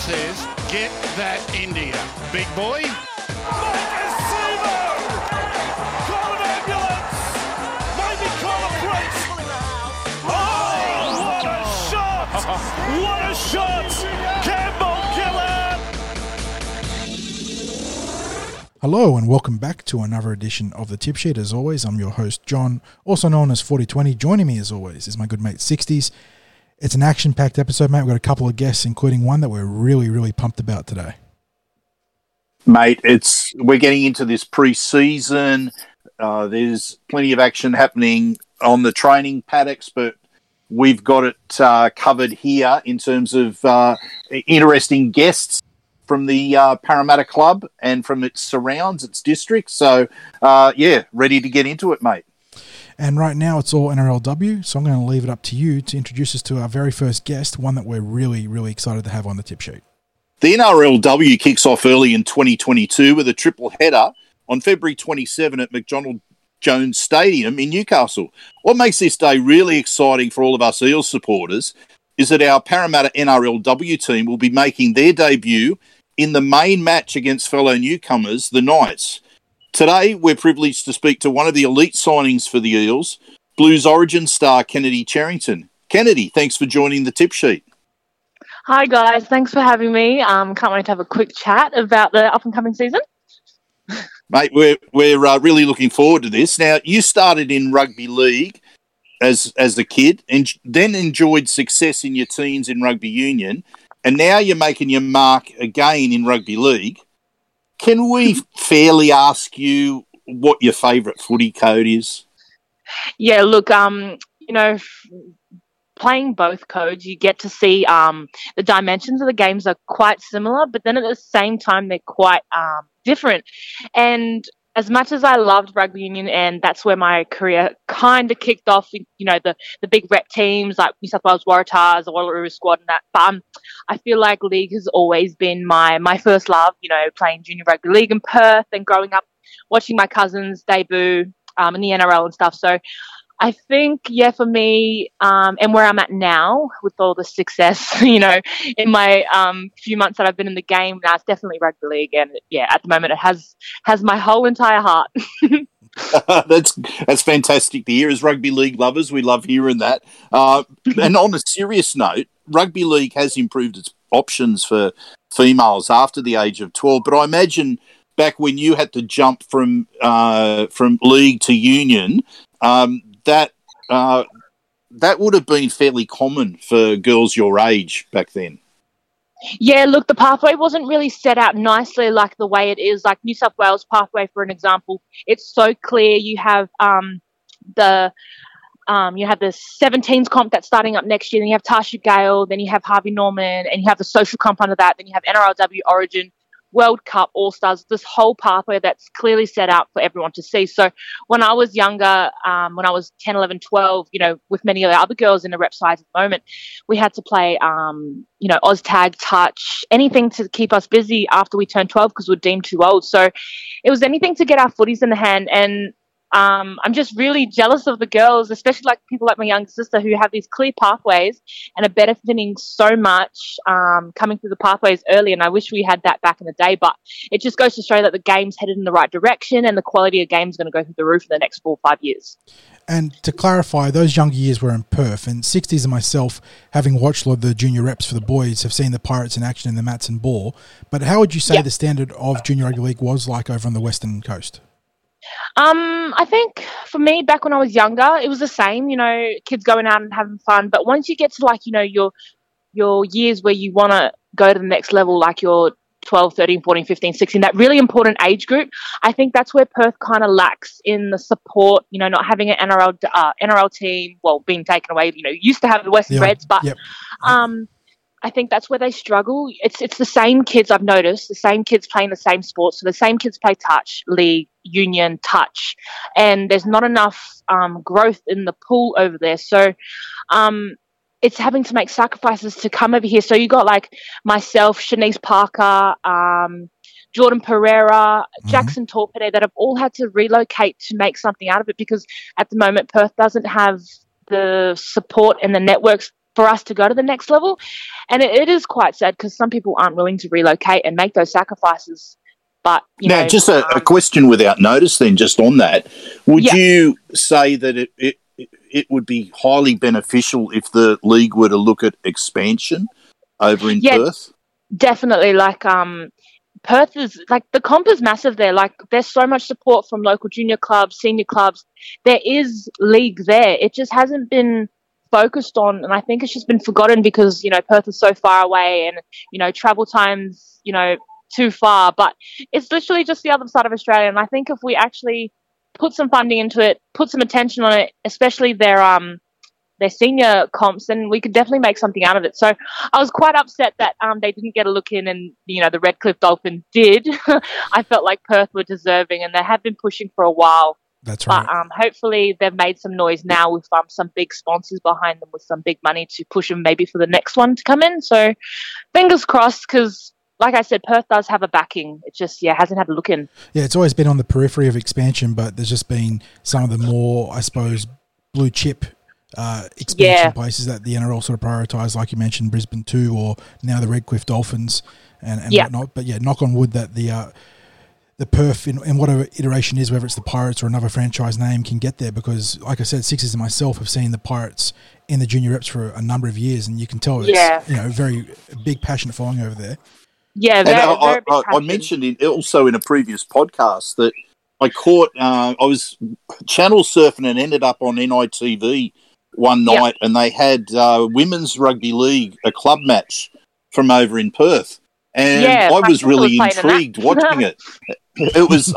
says, get that India, big boy. What a shot! Campbell Gillard! Hello and welcome back to another edition of The Tip Sheet. As always, I'm your host, John, also known as 4020. Joining me, as always, is my good mate, 60s. It's an action-packed episode, mate. We've got a couple of guests, including one that we're really, really pumped about today. Mate, we're getting into this pre-season. There's plenty of action happening on the training paddocks, but we've got it covered here in terms of interesting guests from the Parramatta Club and from its surrounds, its district. So, ready to get into it, mate. And right now it's all NRLW, so I'm going to leave it up to you to introduce us to our very first guest, one that we're really, really excited to have on the tip sheet. The NRLW kicks off early in 2022 with a triple header on February 27 at McDonald Jones Stadium in Newcastle. What makes this day really exciting for all of us Eels supporters is that our Parramatta NRLW team will be making their debut in the main match against fellow newcomers, the Knights. Today, we're privileged to speak to one of the elite signings for the Eels, Blues Origin star Kennedy Cherrington. Kennedy, thanks for joining the tip sheet. Hi, guys. Thanks for having me. Can't wait to have a quick chat about the up-and-coming season. Mate, we're really looking forward to this. Now, you started in rugby league as a kid and then enjoyed success in your teens in rugby union, and now you're making your mark again in rugby league. Can we fairly ask you what your favourite footy code is? Yeah, look, playing both codes, you get to see the dimensions of the games are quite similar, but then at the same time, they're quite different. And as much as I loved rugby union, and that's where my career kind of kicked off, the big rep teams like New South Wales Waratahs, the Wallaroo squad and that, but I feel like league has always been my first love, playing junior rugby league in Perth and growing up watching my cousins debut in the NRL and stuff. So I think, for me, and where I'm at now with all the success, in my few months that I've been in the game, now it's definitely rugby league. And, at the moment it has my whole entire heart. That's fantastic to hear. As rugby league lovers, we love hearing that. And on a serious note, rugby league has improved its options for females after the age of 12. But I imagine back when you had to jump from league to union, that would have been fairly common for girls your age back then. Yeah, look, the pathway wasn't really set out nicely like the way it is. Like New South Wales pathway, for an example, it's so clear. You have the 17s comp that's starting up next year. Then you have Tasha Gale. Then you have Harvey Norman, and you have the social comp under that. Then you have NRLW Origin, World Cup, All Stars, this whole pathway that's clearly set out for everyone to see. So when I was younger, when I was 10, 11, 12, with many of the other girls in the rep sides at the moment, we had to play, OzTag, touch, anything to keep us busy after we turned 12 because we're deemed too old. So it was anything to get our footies in the hand. And I'm just really jealous of the girls, especially like people like my younger sister who have these clear pathways and are benefiting so much coming through the pathways early. And I wish we had that back in the day, but it just goes to show that the game's headed in the right direction and the quality of game is going to go through the roof in the next 4 or 5 years. And to clarify, those younger years were in Perth, and 60s and myself, having watched a lot of the junior reps for the boys, have seen the Pirates in action in the Mats and Ball. But how would you say the standard of junior rugby league was like over on the Western Coast? I think for me, back when I was younger, it was the same, kids going out and having fun. But once you get to your years where you want to go to the next level, like your 12, 13, 14, 15, 16, that really important age group, I think that's where Perth kind of lacks in the support, not having an NRL team, well, being taken away, used to have the Western Reds, but I think that's where they struggle. It's the same kids I've noticed, the same kids playing the same sports. So the same kids play touch, league, union, touch. And there's not enough growth in the pool over there. So it's having to make sacrifices to come over here. So you got like myself, Shanice Parker, Jordan Pereira, Jackson Torpede that have all had to relocate to make something out of it because at the moment Perth doesn't have the support and the networks for us to go to the next level. And it is quite sad because some people aren't willing to relocate and make those sacrifices. But you know, just a question without notice then, just on that, would you say that it would be highly beneficial if the league were to look at expansion over in Perth? Definitely. Like Perth is like the comp is massive there. Like there's so much support from local junior clubs, senior clubs. There is league there. It just hasn't been focused on, and I think it's just been forgotten because, you know, Perth is so far away and, you know, travel times, you know, too far. But it's literally just the other side of Australia, and I think if we actually put some funding into it, put some attention on it, especially their senior comps, then we could definitely make something out of it. So I was quite upset that they didn't get a look in, and, you know, the Redcliffe Dolphins did. I felt like Perth were deserving, and they have been pushing for a while. That's right. But hopefully they've made some noise now with some big sponsors behind them with some big money to push them maybe for the next one to come in. So fingers crossed, because like I said, Perth does have a backing. It just, hasn't had a look in. Yeah, it's always been on the periphery of expansion, but there's just been some of the more, I suppose, blue chip expansion places that the NRL sort of prioritise, like you mentioned, Brisbane 2 or now the Redcliffe Dolphins and whatnot. But, knock on wood that the Perth in whatever iteration is, whether it's the Pirates or another franchise name, can get there, because, like I said, Sixers and myself have seen the Pirates in the junior reps for a number of years, and you can tell it's very big, passionate following over there. Yeah, I mentioned it also in a previous podcast that I caught. I was channel surfing and ended up on NITV one night, and they had women's rugby league, a club match from over in Perth, and I was really intrigued watching it. It was,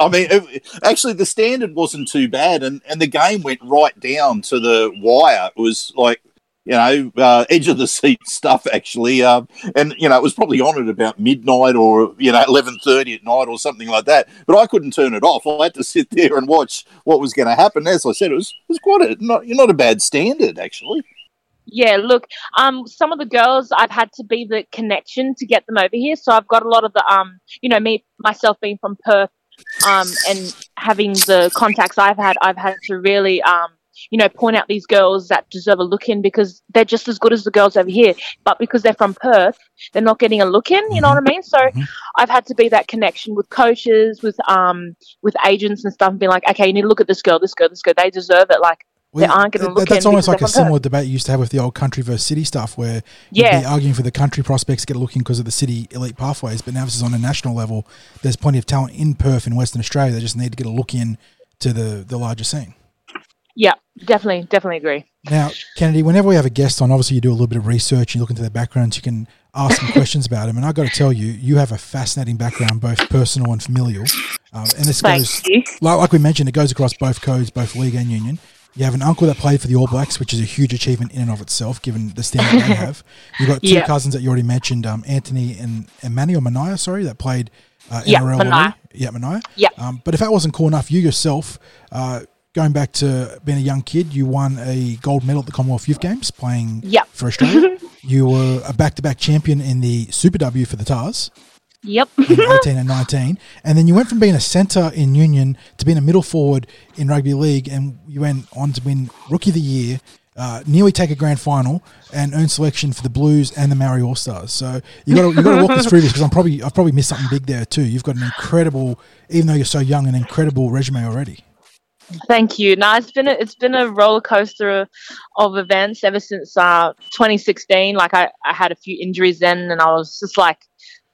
actually the standard wasn't too bad, and the game went right down to the wire. It was like, you know, edge of the seat stuff, actually. And, you know, it was probably on at about midnight or, you know, 11:30 at night or something like that. But I couldn't turn it off. I had to sit there and watch what was going to happen. As I said, it was quite not a bad standard, actually. Yeah, look, some of the girls, I've had to be the connection to get them over here. So I've got a lot of the, myself being from Perth and having the contacts I've had to really point out these girls that deserve a look in, because they're just as good as the girls over here, but because they're from Perth, they're not getting a look in, you know what I mean? So I've had to be that connection with coaches, with agents and stuff, and be like, okay, you need to look at this girl, they deserve it. Like, well, they aren't going to look in. That's almost like a similar debate you used to have with the old country versus city stuff, where you'd be arguing for the country prospects to get a look in because of the city elite pathways, but now this is on a national level. There's plenty of talent in Perth in Western Australia, they just need to get a look in to the larger scene. Yeah, definitely agree. Now, Kennedy, whenever we have a guest on, obviously you do a little bit of research, you look into their backgrounds, you can ask some questions about them. And I've got to tell you, you have a fascinating background, both personal and familial. And this goes, like we mentioned, it goes across both codes, both league and union. You have an uncle that played for the All Blacks, which is a huge achievement in and of itself, given the standard they have. You've got two cousins that you already mentioned, Anthony and Mania, that played NRL. Mania. Yeah. But if that wasn't cool enough, you yourself, going back to being a young kid, you won a gold medal at the Commonwealth Youth Games playing for Australia. You were a back-to-back champion in the Super W for the Tars. Yep. In 18 and 19. And then you went from being a centre in Union to being a middle forward in Rugby League, and you went on to win Rookie of the Year, nearly take a grand final, and earn selection for the Blues and the Maori All Stars. So you got to walk us through this, because I've probably missed something big there too. You've got an incredible, even though you're so young, an incredible resume already. Thank you. No, it's been a roller coaster of events ever since 2016. Like I had a few injuries then, and I was just like,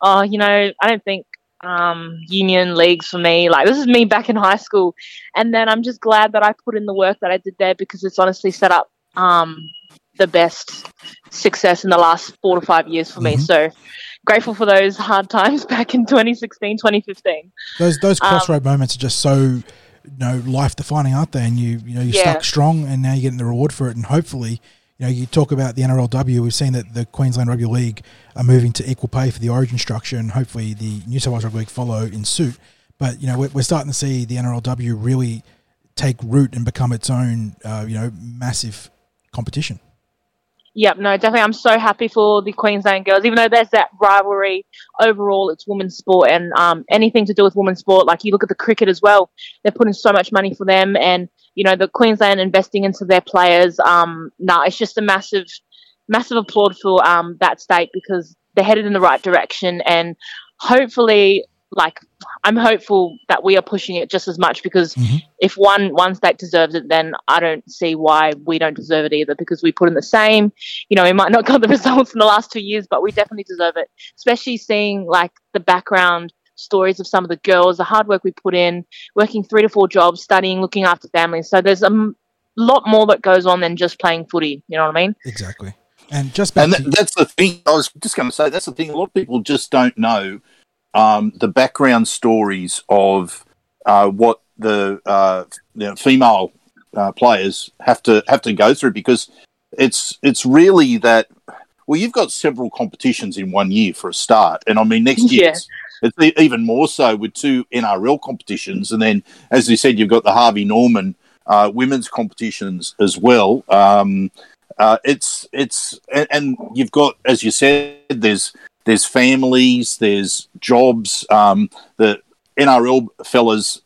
oh, you know, I don't think union leagues for me. Like, this is me back in high school, and then I'm just glad that I put in the work that I did there, because it's honestly set up the best success in the last 4 to 5 years for me. So grateful for those hard times back in 2016, 2015. Those crossroad moments are just so, you know, life defining, aren't they? And you're stuck strong, and now you're getting the reward for it. And hopefully, you know, you talk about the NRLW, we've seen that the Queensland Rugby League are moving to equal pay for the origin structure, and hopefully the New South Wales Rugby League follow in suit. But, you know, we're starting to see the NRLW really take root and become its own, massive competition. Yep, no, definitely. I'm so happy for the Queensland girls, even though there's that rivalry. Overall, it's women's sport, and anything to do with women's sport, like you look at the cricket as well, they're putting so much money for them, and, you know, the Queensland investing into their players. It's just a massive, massive applaud for that state, because they're headed in the right direction, and hopefully, like, I'm hopeful that we are pushing it just as much, because if one state deserves it, then I don't see why we don't deserve it either, because we put in the same, you know, we might not got the results in the last 2 years, but we definitely deserve it, especially seeing like the background stories of some of the girls, the hard work we put in, working 3 to 4 jobs, studying, looking after families. So there's a lot more that goes on than just playing footy. You know what I mean? Exactly. And just back to that's the thing. I was just going to say, that's the thing. A lot of people just don't know the background stories of what the female players have to go through, because it's really that. Well, you've got several competitions in 1 year for a start, and I mean next year. Yeah. It's even more so with 2 NRL competitions, and then, as you said, you've got the Harvey Norman women's competitions as well. And you've got, as you said, there's families, there's jobs. The NRL fellas,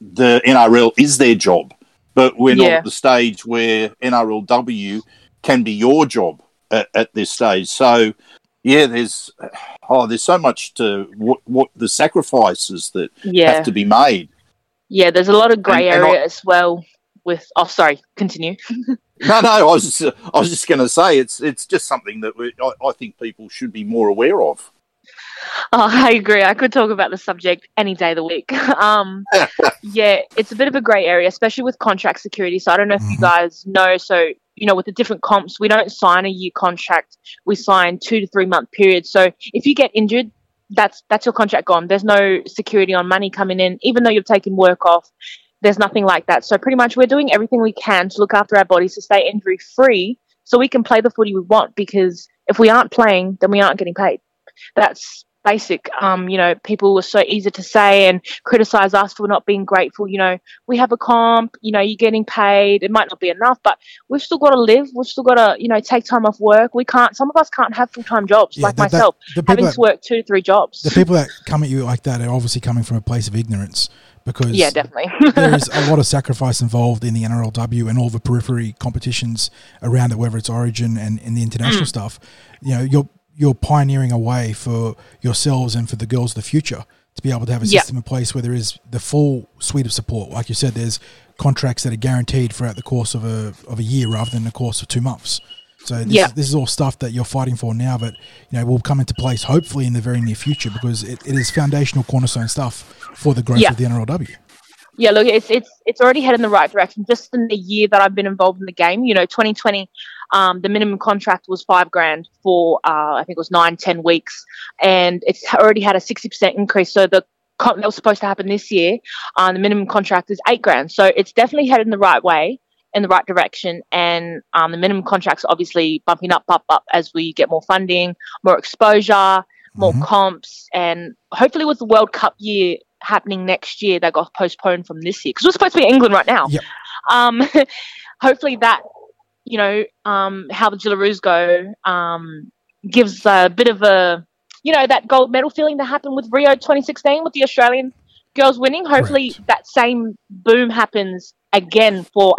the NRL is their job, but we're not at the stage where NRLW can be your job at this stage. So. Yeah, there's so much to what the sacrifices that have to be made. Yeah, there's a lot of grey area as well. Continue. No, I was just going to say it's just something that I think people should be more aware of. Oh, I agree. I could talk about the subject any day of the week. It's a bit of a grey area, especially with contract security. So I don't know if you guys know. So, you know, with the different comps, we don't sign a year contract. We sign 2 to 3 month periods. So if you get injured, that's your contract gone. There's no security on money coming in, even though you've taken work off. There's nothing like that. So pretty much we're doing everything we can to look after our bodies to stay injury free so we can play the footy we want, because if we aren't playing, then we aren't getting paid. That's basic. You know, people were so easy to say and criticize us for not being grateful. You know, we have a comp, you know, you're getting paid. It might not be enough, but we've still got to live. We've still got to, you know, take time off work. Some of us can't have full-time jobs myself, having to work 2 to 3 jobs. The people that come at you like that are obviously coming from a place of ignorance, because definitely there is a lot of sacrifice involved in the NRLW and all the periphery competitions around it, whether it's Origin and in the international stuff. You know, you're pioneering a way for yourselves and for the girls of the future to be able to have a system in place where there is the full suite of support. Like you said, there's contracts that are guaranteed throughout the course of a year rather than the course of 2 months. So this is all stuff that you're fighting for now that, you know, will come into place hopefully in the very near future, because it is foundational cornerstone stuff for the growth of the NRLW. Yeah, look, it's already headed in the right direction. Just in the year that I've been involved in the game, you know, 2020, the minimum contract was $5,000 for, I think it was 9-10 weeks, and it's already had a 60% increase. So the that was supposed to happen this year, the minimum contract is $8,000. So it's definitely headed in the right way, in the right direction, and the minimum contract's obviously bumping up as we get more funding, more exposure, more comps, and hopefully with the World Cup year happening next year, that got postponed from this year because we're supposed to be in England right now. Yep. Hopefully that, you know, how the Gillaroos go gives a bit of a, you know, that gold medal feeling that happened with Rio 2016 with the Australian girls winning. Hopefully that same boom happens again for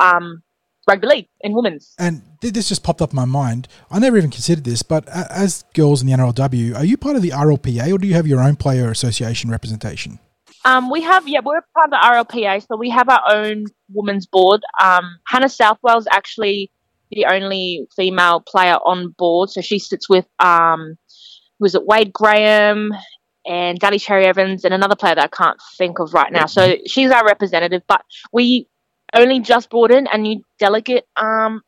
rugby league and women's. And this just popped up in my mind. I never even considered this, but as girls in the NRLW, are you part of the RLPA or do you have your own player association representation? We're part of the RLPA, so we have our own women's board. Hannah Southwell's actually the only female player on board, so she sits with, Wade Graham and Dally Cherry Evans and another player that I can't think of right now. So she's our representative, but we only just brought in a new delegate,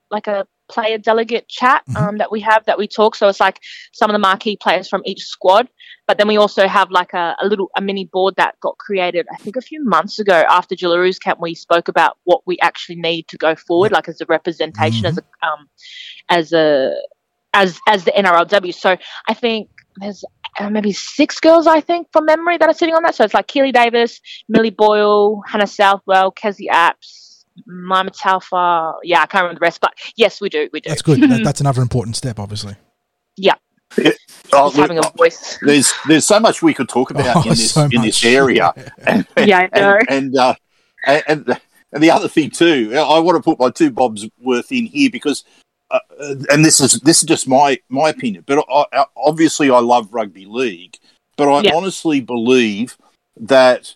like a player delegate chat that we have, that we talk. So it's like some of the marquee players from each squad, but then we also have like a mini board that got created I think a few months ago after Gillaroos camp. We spoke about what we actually need to go forward, like as a representation, as the NRLW. So I think there's maybe 6 girls, I think, from memory, that are sitting on that. So it's like Keely Davis, Millie Boyle, Hannah Southwell, Kezzy Apps, Mima Talfa, I can't remember the rest, but yes, we do. That's good. That's another important step, obviously. Yeah. Having a voice. There's so much we could talk about in this area. Yeah, I know. And the other thing too, I want to put my $2 worth in here, because and this is just my opinion, but obviously I love rugby league, but I honestly believe that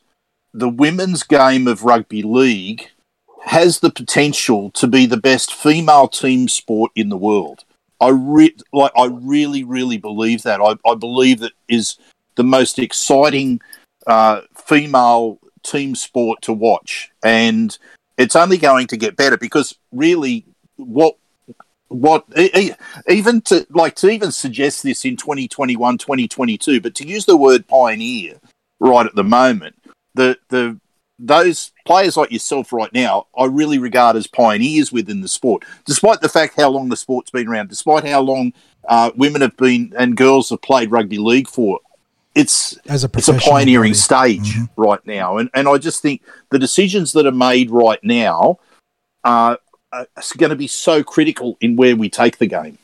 the women's game of rugby league has the potential to be the best female team sport in the world. I really, really believe that. I believe that is the most exciting female team sport to watch, and it's only going to get better because really, what even to even suggest this in 2021, 2022, but to use the word pioneer right at the moment, the those players like yourself right now, I really regard as pioneers within the sport, despite the fact how long the sport's been around, despite how long women have been and girls have played rugby league for. It's a pioneering stage right now. And I just think the decisions that are made right now are going to be so critical in where we take the game.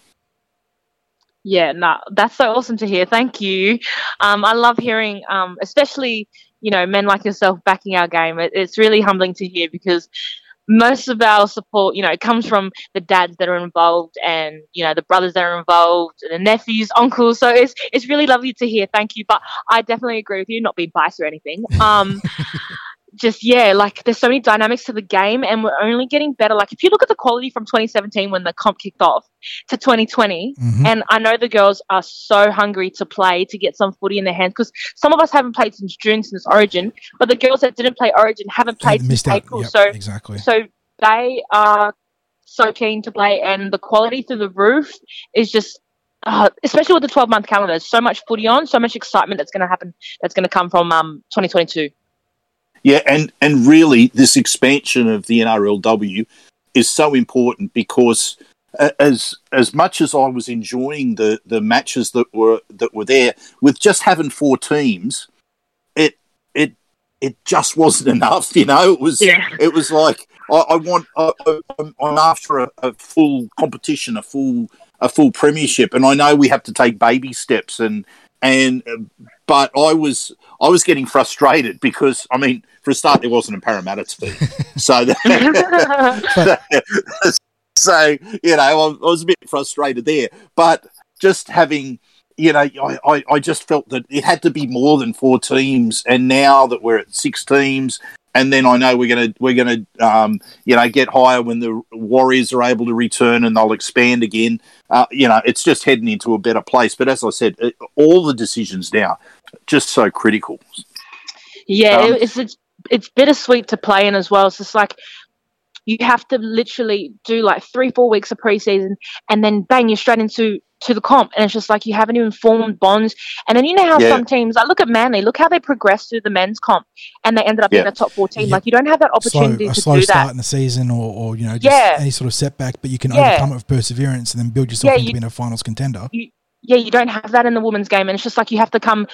Yeah, no, that's so awesome to hear. Thank you. I love hearing, especially – you know, men like yourself backing our game. It's really humbling to hear because most of our support, you know, it comes from the dads that are involved and, you know, the brothers that are involved, the nephews, uncles. So it's really lovely to hear. Thank you. But I definitely agree with you, not being biased or anything. Just, yeah, like there's so many dynamics to the game and we're only getting better. Like if you look at the quality from 2017 when the comp kicked off to 2020, and I know the girls are so hungry to play, to get some footy in their hands because some of us haven't played since June, since Origin, but the girls that didn't play Origin haven't played since April. Yep, so exactly. So they are so keen to play and the quality through the roof is just, especially with the 12-month calendar, there's so much footy on, so much excitement that's going to happen, that's going to come from 2022. Yeah, and really this expansion of the NRLW is so important because as much as I was enjoying the matches that were there, with just having four teams, it just wasn't enough, you know. It was like I'm after a full competition, a full premiership, and I know we have to take baby steps but I was getting frustrated because, I mean, for a start, there wasn't a Parramatta team. So, you know, I was a bit frustrated there. But just having, you know, I just felt that it had to be more than four teams. And now that we're at six teams, and then I know we're gonna you know, get higher when the Warriors are able to return and they'll expand again. You know, it's just heading into a better place. But as I said, all the decisions now are just so critical. Yeah, it's bittersweet to play in as well. It's just like you have to literally do like 3-4 weeks of preseason, and then bang, you're straight into the comp, and it's just like you haven't even formed bonds. And then you know how some teams, like look at Manly, look how they progressed through the men's comp and they ended up in the top 14. Like you don't have that opportunity to do that. Start in the season or you know, just any sort of setback, but you can overcome it with perseverance and then build yourself into being a finals contender. You don't have that in the women's game, and it's just like you have to come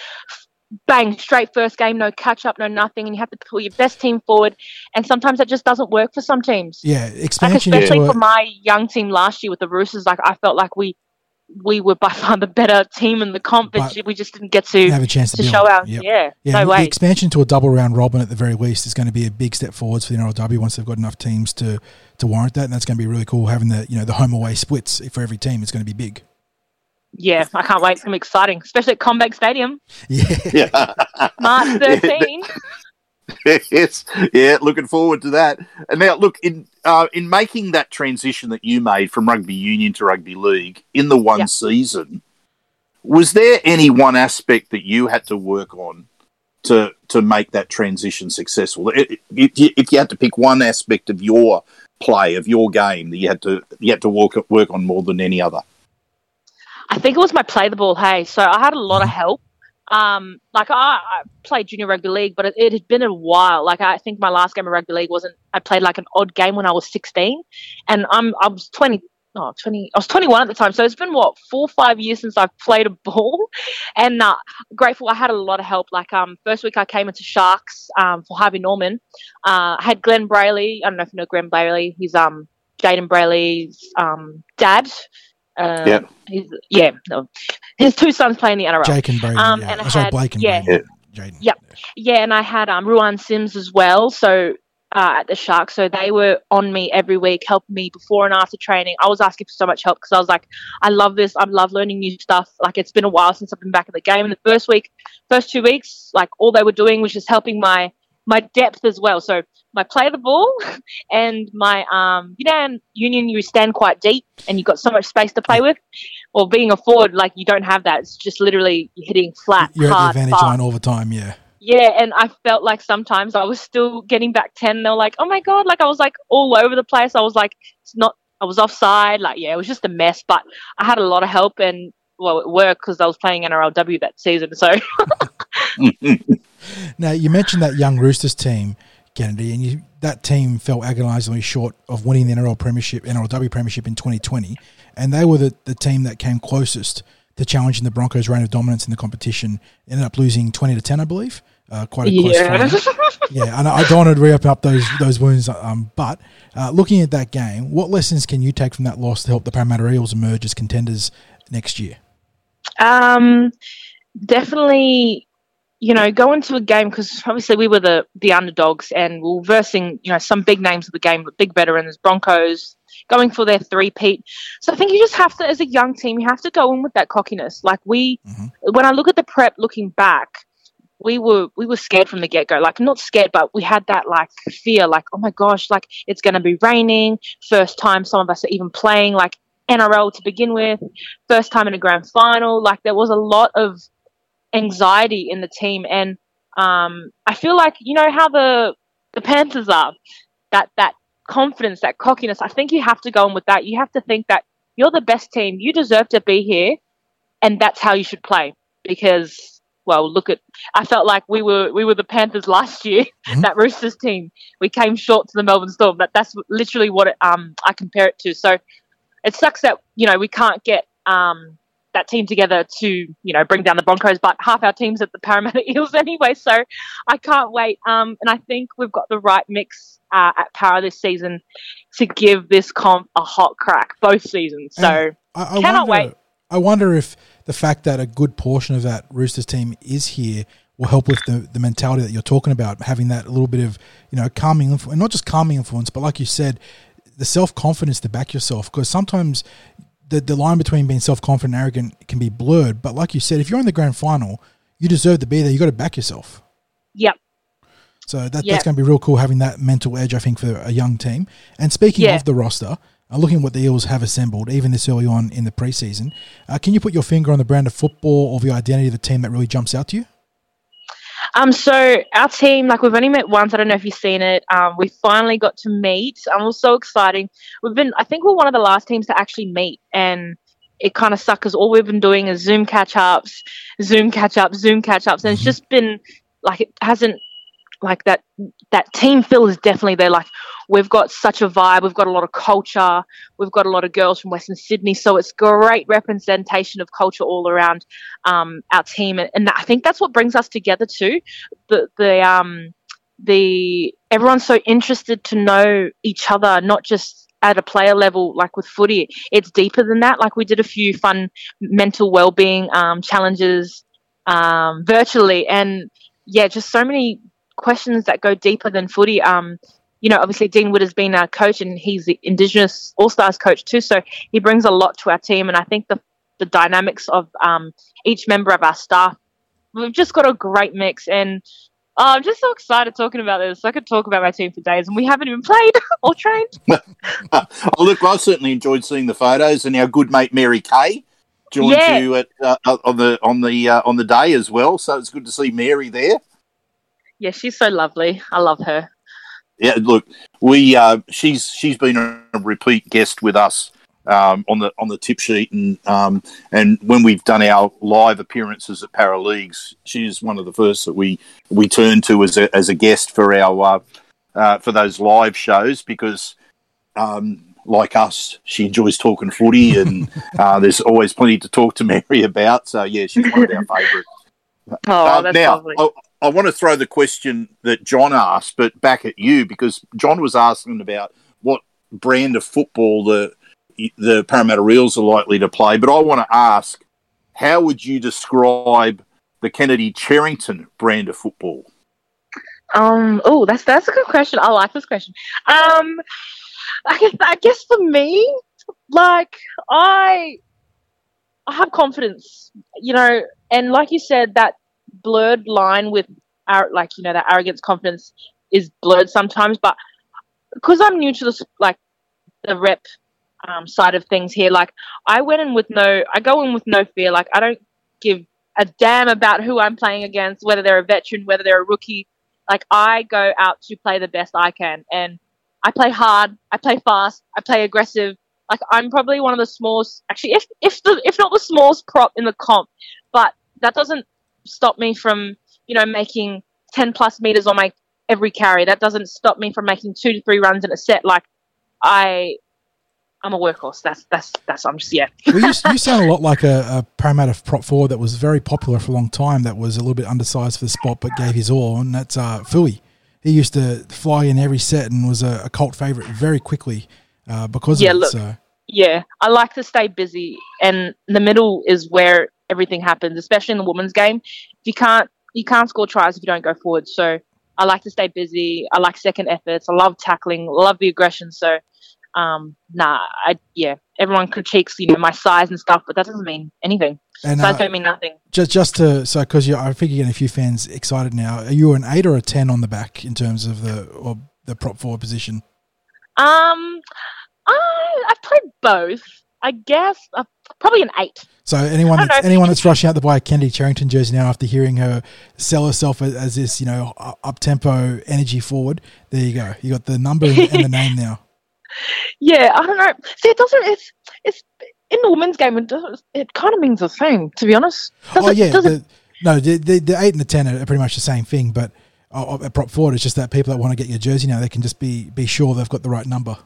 bang, straight first game, no catch-up, no nothing, and you have to pull your best team forward, and sometimes that just doesn't work for some teams. Yeah, expansion. Like especially for my young team last year with the Roosters, like I felt like we were by far the better team in the comp, but we just didn't get to have a chance to show our The expansion to a double round robin at the very least is going to be a big step forwards for the NRLW once they've got enough teams to warrant that, and that's going to be really cool. Having the, you know, the home away splits for every team is going to be big. Yeah, I can't wait. It's going to be exciting, especially at Combank Stadium. Yeah. March 13. Yes, yeah, looking forward to that. And now, look, in making that transition that you made from rugby union to rugby league in the one season, was there any one aspect that you had to work on to make that transition successful? If you had to pick one aspect of your play, of your game, that you had to work on more than any other? I think it was my play the ball, hey. So I had a lot of help. Like I played junior rugby league, but it had been a while. Like I think my last game of rugby league I played like an odd game when I was 16, and I was 21 at the time. So it's been 4 or 5 years since I've played a ball, and grateful I had a lot of help. Like first week I came into Sharks for Harvey Norman. I had Glenn Braley. I don't know if you know Glenn Braley. He's Jaden Braley's dad. His two sons play in the NRL. Jake and Brady, and I had Blake and Brady. Jaden. And I had Ruan Sims as well. So at the Sharks. So they were on me every week, helping me before and after training. I was asking for so much help because I was like, I love this. I love learning new stuff. Like, it's been a while since I've been back in the game. And the first 2 weeks, like, all they were doing was just helping my depth as well. So my play the ball and my, in union, you stand quite deep and you've got so much space to play with. Or being a forward, like, you don't have that. It's just literally hitting flat, you're hard, at the advantage line all the time, yeah. Yeah, and I felt like sometimes I was still getting back 10. They were like, oh, my God. Like, I was, like, all over the place. I was, like, it's not – I was offside. Like, yeah, it was just a mess. But I had a lot of help and, well, it worked because I was playing NRLW that season. So Now, you mentioned that young Roosters team, Kennedy, and that team fell agonisingly short of winning the NRLW Premiership in 2020, and they were the team that came closest to challenging the Broncos' reign of dominance in the competition. Ended up losing 20-10, I believe. Quite a close final. Yeah, and I don't want to reopen up those wounds. But looking at that game, what lessons can you take from that loss to help the Parramatta Eels emerge as contenders next year? Definitely, go into a game because obviously we were the underdogs and we were versing, some big names of the game, the big veterans, Broncos, going for their three-peat. So I think you just have to, as a young team, you have to go in with that cockiness. Like when I look at the prep looking back, we were scared from the get-go. Like, not scared, but we had that, like, fear, like, oh, my gosh, like, it's going to be raining. First time some of us are even playing, like, NRL to begin with. First time in a grand final. Like, there was a lot of anxiety in the team. And I feel like, how the Panthers are, that confidence, that cockiness, I think you have to go in with that. You have to think that you're the best team. You deserve to be here, and that's how you should play because – well, I felt like we were the Panthers last year, that Roosters team. We came short to the Melbourne Storm. That's literally what I compare it to. So it sucks that, we can't get that team together to, bring down the Broncos, but half our team's at the Parramatta Eels anyway, so I can't wait. And I think we've got the right mix at Para this season to give this comp a hot crack both seasons. So I cannot wait. I wonder if the fact that a good portion of that Roosters team is here will help with the mentality that you're talking about, having that little bit of, calming influence, and not just calming influence, but like you said, the self-confidence to back yourself, because sometimes the line between being self-confident and arrogant can be blurred. But like you said, if you're in the grand final, you deserve to be there. You've got to back yourself. Yep. So that's going to be real cool, having that mental edge, I think, for a young team. And speaking of the roster, looking at what the Eels have assembled, even this early on in the preseason, can you put your finger on the brand of football or the identity of the team that really jumps out to you? So our team, like, we've only met once. I don't know if you've seen it. We finally got to meet. It was so exciting. I think we're one of the last teams to actually meet, and it kind of sucks because all we've been doing is Zoom catch-ups, and it's just been like it hasn't. Like that team feel is definitely there. Like, we've got such a vibe. We've got a lot of culture. We've got a lot of girls from Western Sydney. So it's great representation of culture all around our team. And I think that's what brings us together too. Everyone's so interested to know each other, not just at a player level, like with footy. It's deeper than that. Like, we did a few fun mental wellbeing challenges virtually. And, yeah, just so many questions that go deeper than footy. Obviously Dean Wood has been our coach, and he's the Indigenous All-Stars coach too, so he brings a lot to our team. And I think the dynamics of each member of our staff, we've just got a great mix. And I'm just so excited talking about this. I could talk about my team for days, and we haven't even played or trained. Look, I certainly enjoyed seeing the photos, and our good mate Mary Kay joined you at on the day as well, so it's good to see Mary there. Yeah, she's so lovely. I love her. Yeah, look, she's been a repeat guest with us on the tip sheet, and when we've done our live appearances at Paraleagues, she's one of the first that we turn to as a guest for our for those live shows because, like us, she enjoys talking footy, and there's always plenty to talk to Mary about. So yeah, she's one of our favourites. That's lovely. I want to throw the question that John asked, but back at you, because John was asking about what brand of football the Parramatta Eels are likely to play. But I want to ask, how would you describe the Kennedy Cherrington brand of football? That's a good question. I like this question. I guess for me, like, I have confidence, you know, and like you said, that blurred line with our, like, you know, that arrogance, confidence is blurred sometimes, but because I'm new to this, like, the rep side of things here, like, I go in with no fear. Like, I don't give a damn about who I'm playing against, whether they're a veteran, whether they're a rookie. Like, I go out to play the best I can, and I play hard, I play fast, I play aggressive. Like, I'm probably one of the smallest, actually, if not the smallest prop in the comp, but that doesn't stop me from, you know, making 10 plus meters on my every carry. That doesn't stop me from making 2 to 3 runs in a set. Like, I'm a workhorse. That's I'm just, yeah. Well, you sound a lot like a Parramatta prop forward that was very popular for a long time, that was a little bit undersized for the spot but gave his all, and that's Fui. He used to fly in every set and was a cult favourite very quickly because of it. Look, so. Yeah, I like to stay busy, and the middle is where everything happens, especially in the women's game. You can't score tries if you don't go forward, so I like to stay busy. I like second efforts. I love tackling, love the aggression, so... everyone critiques, you know, my size and stuff, but that doesn't mean anything. And, size don't mean nothing. Because I think you're getting a few fans excited now. Are you an 8 or a 10 on the back in terms of the prop forward position? I've played both. I guess probably an 8. So anyone that's rushing out to buy a Kennedy Cherrington jersey now after hearing her sell herself as this, you know, up-tempo energy forward, there you go. You got the number and the name now. Yeah, I don't know. See, it doesn't. It's in the women's game. It kind of means the same, to be honest. The 8 and the 10 are pretty much the same thing. But at prop forward, it's just that people that want to get your jersey now, they can just be sure they've got the right number.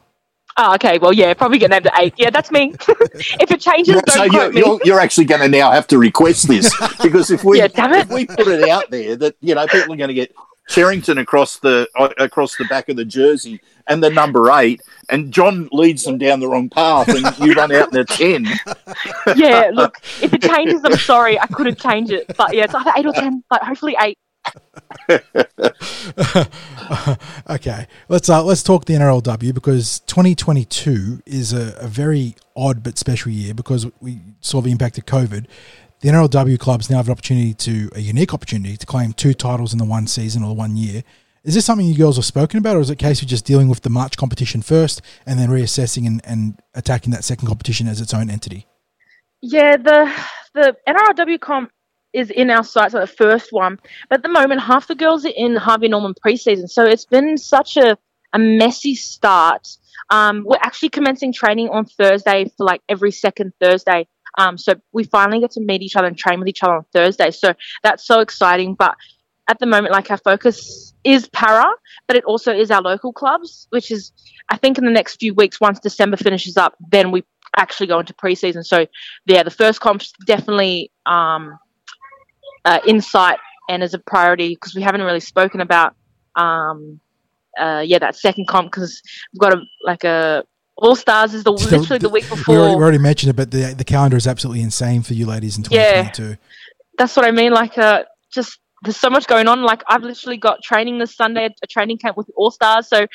Oh, okay. Well, yeah, probably get named at 8. Yeah, that's me. If it changes, don't quote me. You're actually going to now have to request this, because if we put it out there that, you know, people are going to get Cherrington across the back of the jersey and the number 8, and John leads them down the wrong path, and you run out in the 10. Yeah, look, if it changes, I'm sorry, I couldn't change it, but yeah, it's either 8 or 10, but hopefully 8. Okay, let's talk the NRLW, because 2022 is a very odd but special year because we saw the impact of COVID. The NRLW clubs now have a unique opportunity to claim 2 titles in the one season or 1 year. Is this something you girls have spoken about, or is it a case of just dealing with the March competition first and then reassessing and attacking that second competition as its own entity? Yeah, the NRLW comp is in our sights, like the first one. But at the moment, half the girls are in Harvey Norman preseason, so it's been such a messy start. We're actually commencing training on Thursday for like every second Thursday. So we finally get to meet each other and train with each other on Thursday. So that's so exciting. But at the moment, like, our focus is para, but it also is our local clubs, which is, I think, in the next few weeks, once December finishes up, then we actually go into preseason. So, yeah, the first comp's definitely in sight and is a priority, because we haven't really spoken about, that second comp, because we've got All Stars is literally the week before. We already mentioned it, but the calendar is absolutely insane for you ladies in 2022. Yeah, that's what I mean. Like, just there's so much going on. Like, I've literally got training this Sunday, a training camp with All Stars. So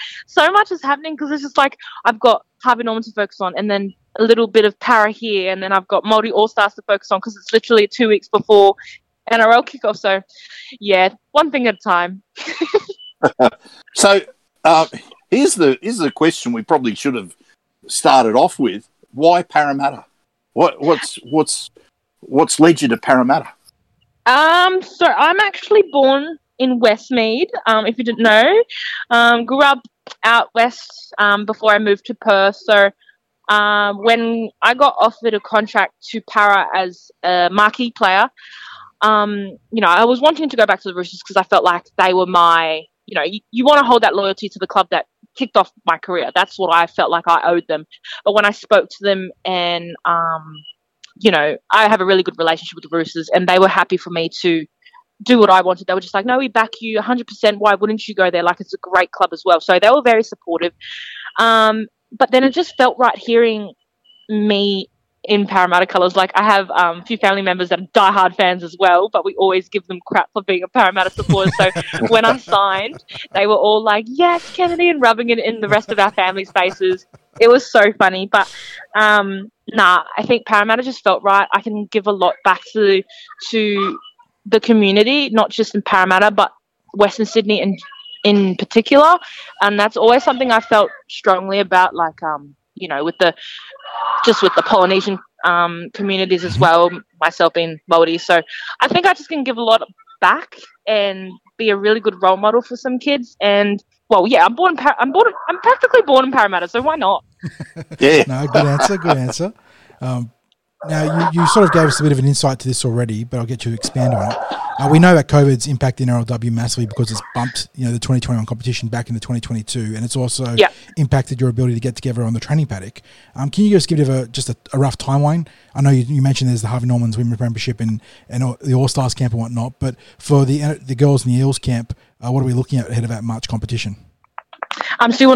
much is happening, because it's just like I've got Harvey Norman to focus on, and then a little bit of para here, and then I've got Maori All Stars to focus on, because it's literally 2 weeks before NRL kickoff. So, yeah, one thing at a time. So, here's the question we probably should have started off with. Why Parramatta? What's led you to Parramatta? So I'm actually born in Westmead, if you didn't know. Grew up out west before I moved to Perth. So when I got offered a contract to Para as a marquee player, you know, I was wanting to go back to the Roosters, because I felt like they were my, you know, you want to hold that loyalty to the club that kicked off my career. That's what I felt like I owed them. But when I spoke to them, and you know, I have a really good relationship with the Roosters, and they were happy for me to do what I wanted. They were just like, no, we back you 100%. Why wouldn't you go there? Like, it's a great club as well. So they were very supportive. But then it just felt right hearing me in Parramatta colours. Like, I have a few family members that are diehard fans as well, but we always give them crap for being a Parramatta supporter. So when I signed, they were all like, yes, Kennedy, and rubbing it in the rest of our family's faces. It was so funny. But, I think Parramatta just felt right. I can give a lot back to the community, not just in Parramatta, but Western Sydney in particular. And that's always something I felt strongly about, like, with the Polynesian communities as well, myself being Māori. So I think I just can give a lot back and be a really good role model for some kids. And I'm practically born in Parramatta, so why not? Yeah. No, good answer. Now, you sort of gave us a bit of an insight to this already, but I'll get you to expand on it. We know that COVID's impacted NRLW massively because it's bumped, the 2021 competition back into 2022, and it's also impacted your ability to get together on the training paddock. Can you just give it a rough timeline? I know you mentioned there's the Harvey Norman's Women's Premiership and the All Stars camp and whatnot, but for the girls in the Eels camp, what are we looking at ahead of that March competition? So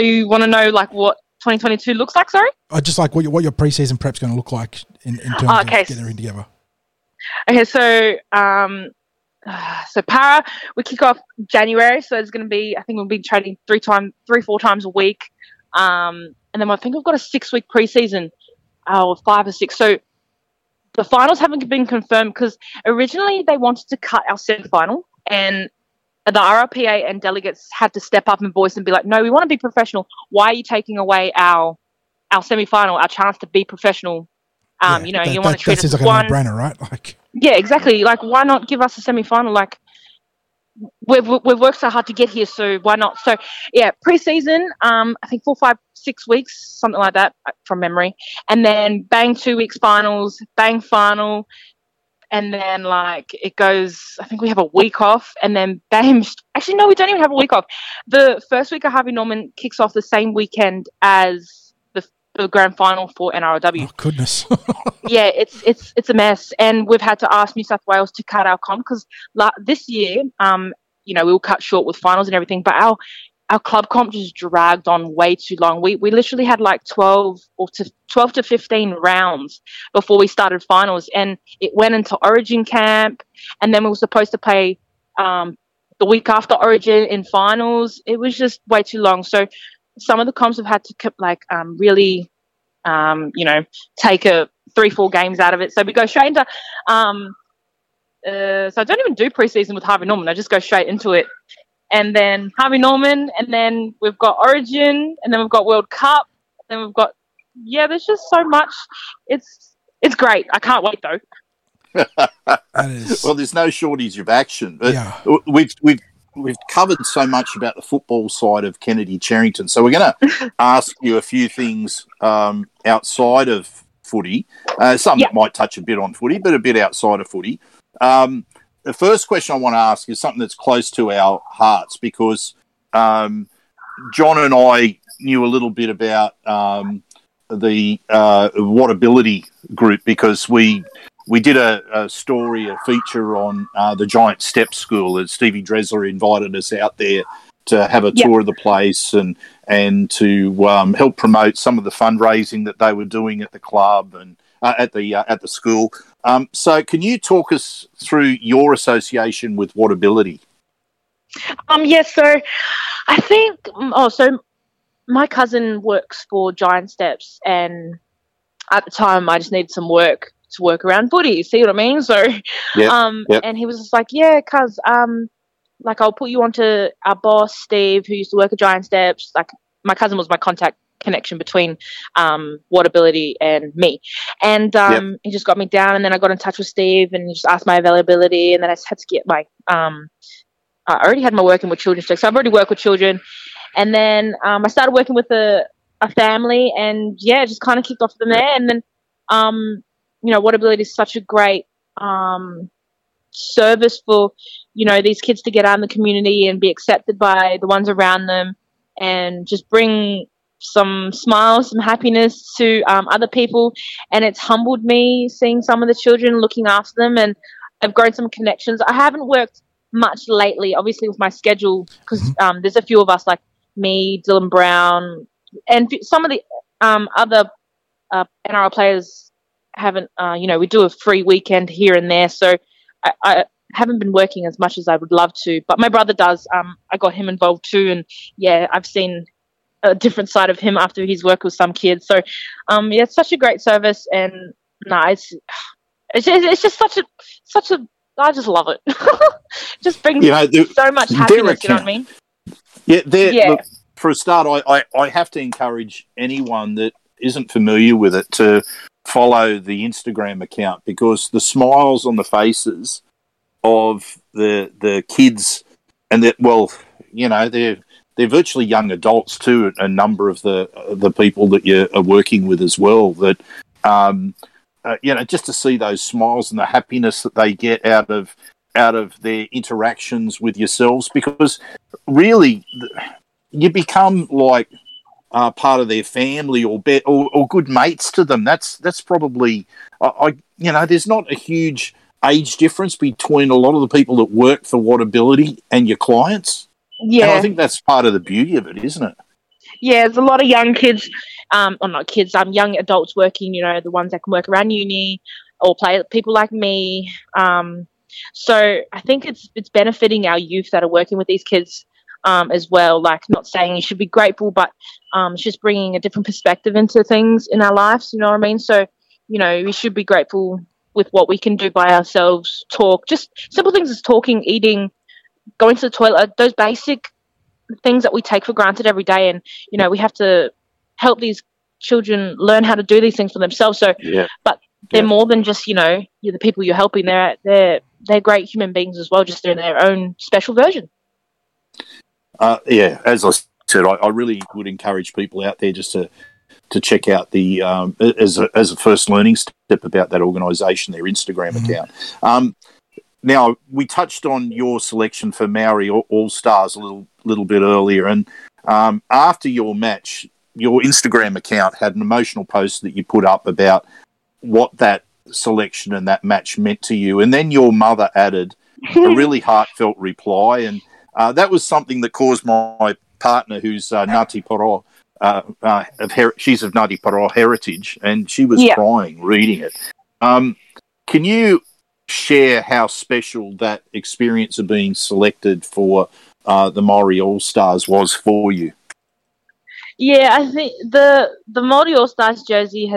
you want to know like what 2022 looks like? Sorry, just like what your preseason prep's going to look like in terms of getting everything together. Okay, so Para, we kick off January, so it's going to be, I think we'll be training four times a week, and then I think we've got a 6-week preseason, or 5 or 6. So the finals haven't been confirmed because originally they wanted to cut our semi-final, and the RLPA and delegates had to step up and voice and be like, no, we want to be professional. Why are you taking away our semi-final, our chance to be professional? You want to treat us like one no-brainer, right? Yeah, exactly. Like, why not give us a semi-final? Like, we've worked so hard to get here, so why not? So, yeah, pre-season, I think 4, 5, 6 weeks, something like that from memory. And then bang, 2 weeks finals, bang final. And then, it goes, I think we have a week off. And then, bam. Actually, no, we don't even have a week off. The first week of Harvey Norman kicks off the same weekend as the grand final for NRLW. Oh, goodness. Yeah, it's a mess. And we've had to ask New South Wales to cut our comp because this year, we were cut short with finals and everything. But our club comp just dragged on way too long. We literally had 12 to 15 rounds before we started finals, and it went into Origin camp, and then we were supposed to play the week after Origin in finals. It was just way too long. So some of the comps have had to take 3-4 games out of it. So we go straight into so I don't even do preseason with Harvey Norman. I just go straight into it. And then Harvey Norman, and then we've got Origin, and then we've got World Cup, and then we've got there's just so much. It's great. I can't wait though. Well, there's no shortage of action. Yeah. We've covered so much about the football side of Kennedy Cherrington, so we're going to ask you a few things outside of footy. Some that might touch a bit on footy, but a bit outside of footy. The first question I want to ask is something that's close to our hearts because John and I knew a little bit about the Watability group because we did a story, a feature on the Giant Step School, and Stevie Dresler invited us out there to have a tour of the place and to help promote some of the fundraising that they were doing at the club and at the school. So can you talk us through your association with Watability? So I think my cousin works for Giant Steps, and at the time I just needed some work to work around footy, see what I mean? So and he was just like, yeah, cuz I'll put you onto our boss Steve, who used to work at Giant Steps. Like, my cousin was my connection between Watability and me, and he just got me down, and then I got in touch with Steve, and he just asked my availability, and then I just had to get my I already had my working with children, so I've already worked with children, and then I started working with a family, and it just kind of kicked off from there. And then Watability is such a great service for these kids to get out in the community and be accepted by the ones around them, and just bring some smiles, some happiness to other people. And it's humbled me seeing some of the children, looking after them, and I've grown some connections. I haven't worked much lately, obviously, with my schedule, because there's a few of us, like me, Dylan Brown, and some of the other NRL players haven't, we do a free weekend here and there. So I haven't been working as much as I would love to, but my brother does. I got him involved too. And yeah, I've seen a different side of him after his work with some kids. So it's such a great service, and it's just such a, I just love it. Just brings so much happiness, you know what I mean? Yeah, look, for a start, I have to encourage anyone that isn't familiar with it to follow the Instagram account, because the smiles on the faces of the kids, and that, well, they're virtually young adults too, a number of the people that you are working with as well, that just to see those smiles and the happiness that they get out of their interactions with yourselves, because really you become like part of their family or good mates to them. That's probably, there's not a huge age difference between a lot of the people that work for Watability and your clients. Yeah. And I think that's part of the beauty of it, isn't it? Yeah, there's a lot of young kids, young adults working, the ones that can work around uni or play, people like me. So I think it's benefiting our youth that are working with these kids as well. Like, not saying you should be grateful, but it's just bringing a different perspective into things in our lives, you know what I mean? So, we should be grateful with what we can do by ourselves, talk. Just simple things as talking, eating, going to the toilet, those basic things that we take for granted every day. And we have to help these children learn how to do these things for themselves. So but they're more than just you're the people you're helping. They're great human beings as well, just in their own special version. As I said, I really would encourage people out there just to check out the as a first learning step about that organization, their Instagram account. Now, we touched on your selection for Maori All Stars a little bit earlier, and after your match, your Instagram account had an emotional post that you put up about what that selection and that match meant to you, and then your mother added a really heartfelt reply, and that was something that caused my partner, who's Ngāti Poro, she's of Ngāti Poro heritage, and she was crying reading it. Can you share how special that experience of being selected for the Maori All Stars was for you? Yeah, I think the Maori All Stars jersey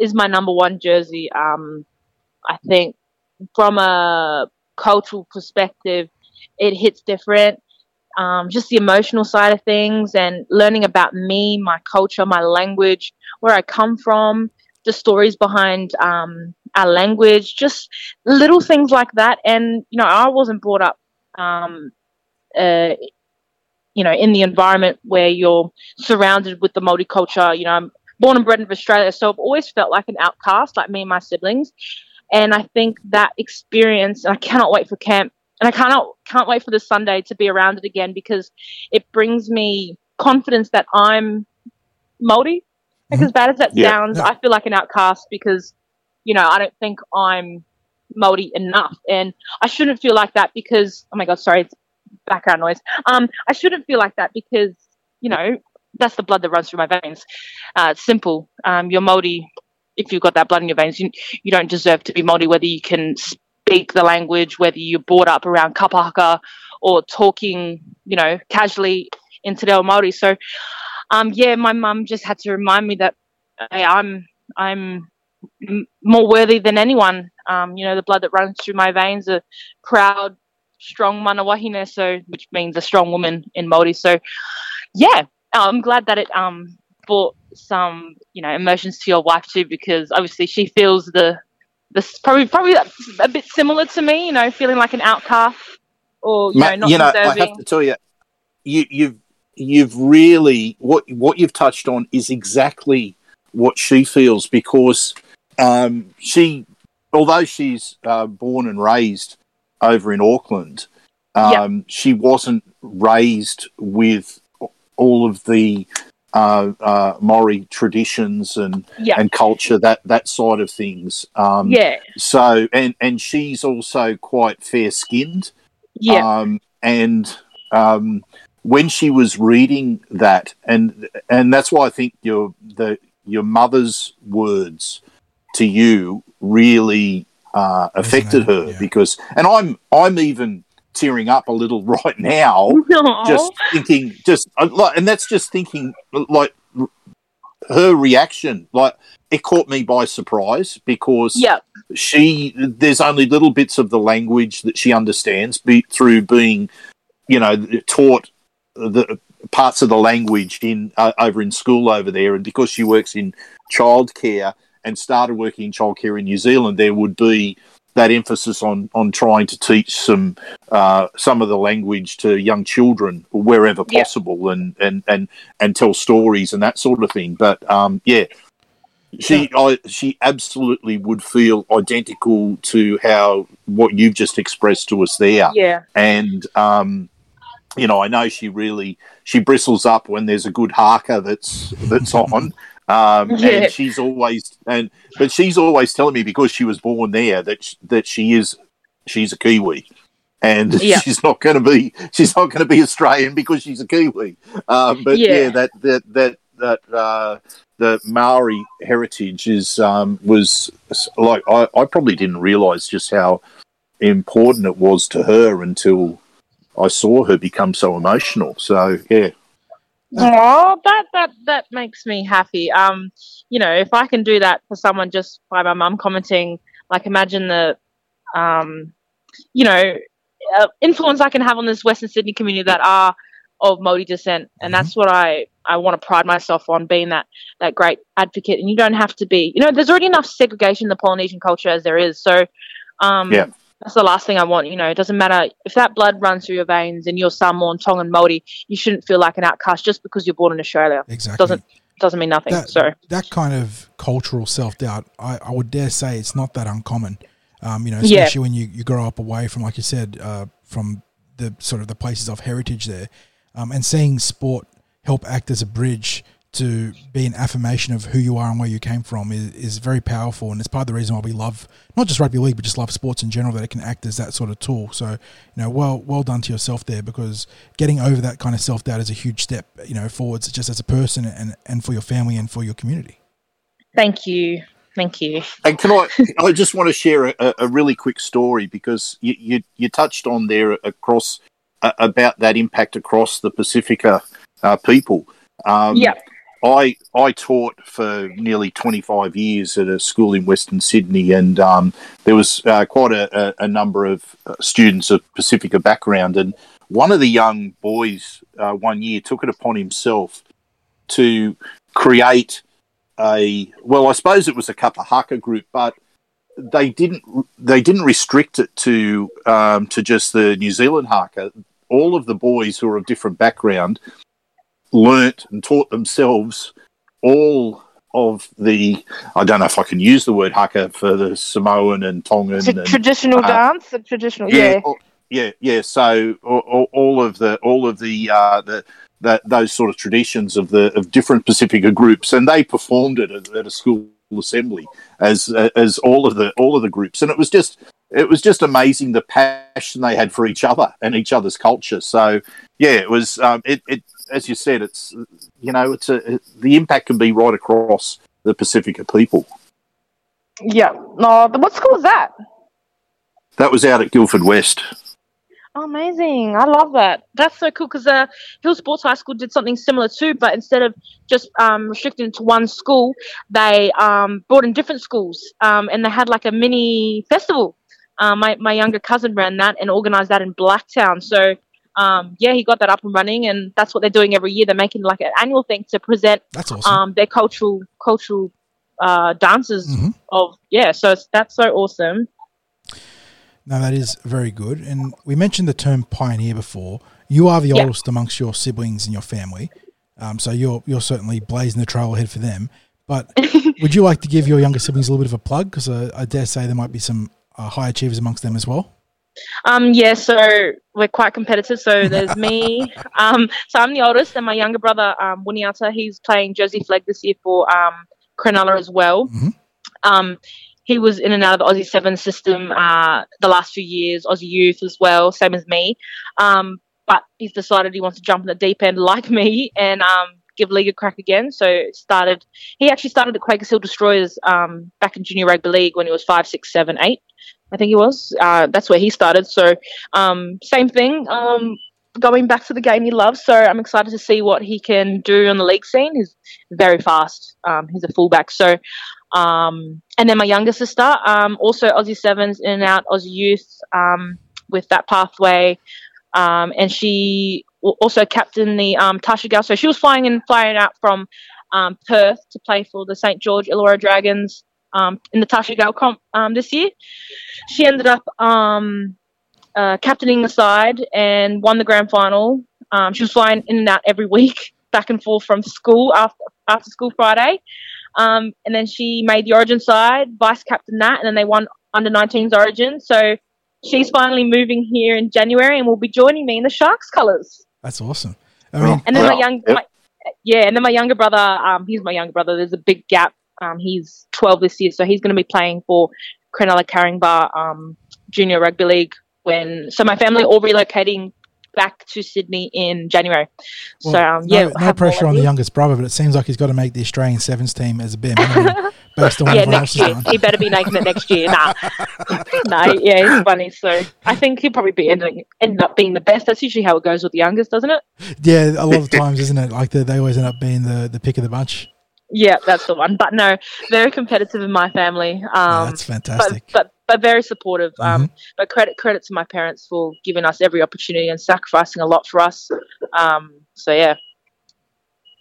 is my number one jersey. I think from a cultural perspective, it hits different. Just the emotional side of things and learning about me, my culture, my language, where I come from, the stories behind our language, just little things like that. And I wasn't brought up in the environment where you're surrounded with the Māori culture. I'm born and bred in Australia, so I've always felt like an outcast, like me and my siblings. And I think that experience, and I cannot wait for camp, and I can't wait for this Sunday to be around it again, because it brings me confidence that I'm Māori. Like, as bad as that sounds, I feel like an outcast because I don't think I'm Māori enough, and I shouldn't feel like that because, oh my God, sorry, it's background noise. I shouldn't feel like that because, that's the blood that runs through my veins. It's simple. You're Māori if you've got that blood in your veins. You don't deserve to be Māori, whether you can speak the language, whether you're brought up around kapahaka or talking, casually in te reo Māori. So, my mum just had to remind me that, hey, I'm more worthy than anyone. The blood that runs through my veins, a proud, strong mana wahine, so, which means a strong woman in Māori. So I'm glad that it brought some emotions to your wife too, because obviously she feels this probably a bit similar to me, feeling like an outcast or not deserving. I have to tell you, you've really, what you've touched on is exactly what she feels, because she, although she's born and raised over in Auckland, she wasn't raised with all of the Māori traditions and culture, that side of things. So, and she's also quite fair-skinned. Yeah. When she was reading that, and that's why I think your mother's words to you really affected her because, and I'm even tearing up a little right now, just thinking, just like, and that's just thinking like her reaction, like it caught me by surprise because there's only little bits of the language that she understands through being, you know, taught the parts of the language in over in school over there, and because she works in childcare and started working in childcare in New Zealand, there would be that emphasis on trying to teach some of the language to young children wherever possible, and tell stories and that sort of thing. But she absolutely would feel identical to how what you've just expressed to us there. Yeah, and you know, I know she bristles up when there's a good haka that's on. And she's always but she's always telling me because she was born there that she's a Kiwi, and she's not going to be Australian because she's a Kiwi. But the Māori heritage is was like I probably didn't realise just how important it was to her until I saw her become so emotional. So yeah. Oh, that makes me happy. You know, if I can do that for someone just by my mum commenting, like imagine the, you know, influence I can have on this Western Sydney community that are of Māori descent, and that's what I want to pride myself on, being that great advocate. And you don't have to be, you know, there's already enough segregation in the Polynesian culture as there is. So, that's the last thing I want, you know. It doesn't matter if that blood runs through your veins and you're Samoan, Tongan, Māori, you shouldn't feel like an outcast just because you're born in Australia. Exactly. Doesn't mean nothing. That kind of cultural self-doubt, I would dare say it's not that uncommon, you know, especially when you grow up away from, like you said, from the sort of the places of heritage there, and seeing sport help act as a bridge to be an affirmation of who you are and where you came from is very powerful, and it's part of the reason why we love not just rugby league but just love sports in general, that it can act as that sort of tool. So, you know, well done to yourself there, because getting over that kind of self-doubt is a huge step, you know, forwards just as a person and for your family and for your community. Thank you. And can I just want to share a really quick story, because you touched on there across about that impact across the Pacifica people. I taught for nearly 25 years at a school in Western Sydney, and there was quite a number of students of Pacifica background, and one of the young boys one year took it upon himself to create I suppose it was a kapa haka group, but they didn't restrict it to just the New Zealand haka. All of the boys who were of different background learnt and taught themselves all of the, I don't know if I can use the word haka for the Samoan and Tongan. It's a traditional dance, a traditional, yeah. So all of the those sort of traditions of different Pacifica groups, and they performed it at a school assembly as all of the groups, and it was just amazing the passion they had for each other and each other's culture. So yeah, it was it. As you said, it's, you know, the impact can be right across the Pacifica people. Yeah. No, what school was that? That was out at Guildford West. Oh, amazing. I love that. That's so cool, because Hill Sports High School did something similar too, but instead of just restricting to one school, they brought in different schools and they had like a mini festival. My younger cousin ran that and organised that in Blacktown. So, he got that up and running, and that's what they're doing every year. They're making like an annual thing to present their cultural dances of so that's so awesome. No, that is very good. And we mentioned the term pioneer before. You are the oldest amongst your siblings and your family, so you're certainly blazing the trail ahead for them. But would you like to give your younger siblings a little bit of a plug, because I dare say there might be some high achievers amongst them as well? So we're quite competitive. So there's me. So I'm the oldest, and my younger brother, Wuniata, he's playing Jersey Flag this year for Cronulla as well. He was in and out of the Aussie 7 system the last few years, Aussie Youth as well, same as me. But he's decided he wants to jump in the deep end like me and give league a crack again. So started. He actually started at Quakers Hill Destroyers back in junior rugby league when he was 5, 6, 7, 8. I think he was. That's where he started. So same thing. Going back to the game he loves. So I'm excited to see what he can do on the league scene. He's very fast. He's a fullback. So. And then my younger sister, also Aussie Sevens, in and out, Aussie Youth, with that pathway. And she also captained the Tasha Gale. So she was flying in, flying out from Perth to play for the St. George Illawarra Dragons in the Tasha Gale comp this year. She ended up captaining the side and won the grand final. She was flying in and out every week, back and forth from school after school Friday. And then she made the Origin side, vice-captain that, and then they won under-19s Origin. So she's finally moving here in January and will be joining me in the Sharks colours. That's awesome. I mean, and then my younger brother, he's my younger brother. There's a big gap. He's 12 this year, so he's going to be playing for Cronulla Caringbah Junior Rugby League. So my family all relocating back to Sydney in January. Well, so no pressure on the youngest brother, but it seems like he's got to make the Australian Sevens team as a bare minimum based on what next year. He better be making it next year. He's funny. So I think he'll probably be end up being the best. That's usually how it goes with the youngest, doesn't it? Yeah, a lot of times, isn't it? Like they always end up being the pick of the bunch. Yeah, that's the one. But no, very competitive in my family. That's fantastic. But very supportive. But credit to my parents for giving us every opportunity and sacrificing a lot for us. Now,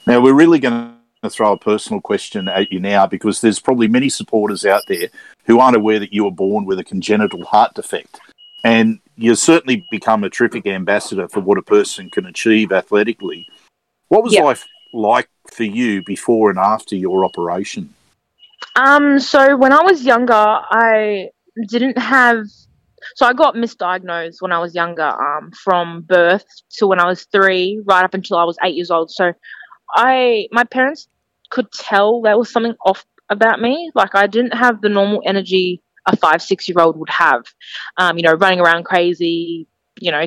we're really going to throw a personal question at you now, because there's probably many supporters out there who aren't aware that you were born with a congenital heart defect. And you've certainly become a terrific ambassador for what a person can achieve athletically. What was life like for you before and after your operation? So when I was younger, I got misdiagnosed when I was younger, from birth to when I was 3, right up until I was 8 years old. So my parents could tell there was something off about me. Like I didn't have the normal energy a 5-6-year-old would have, running around crazy,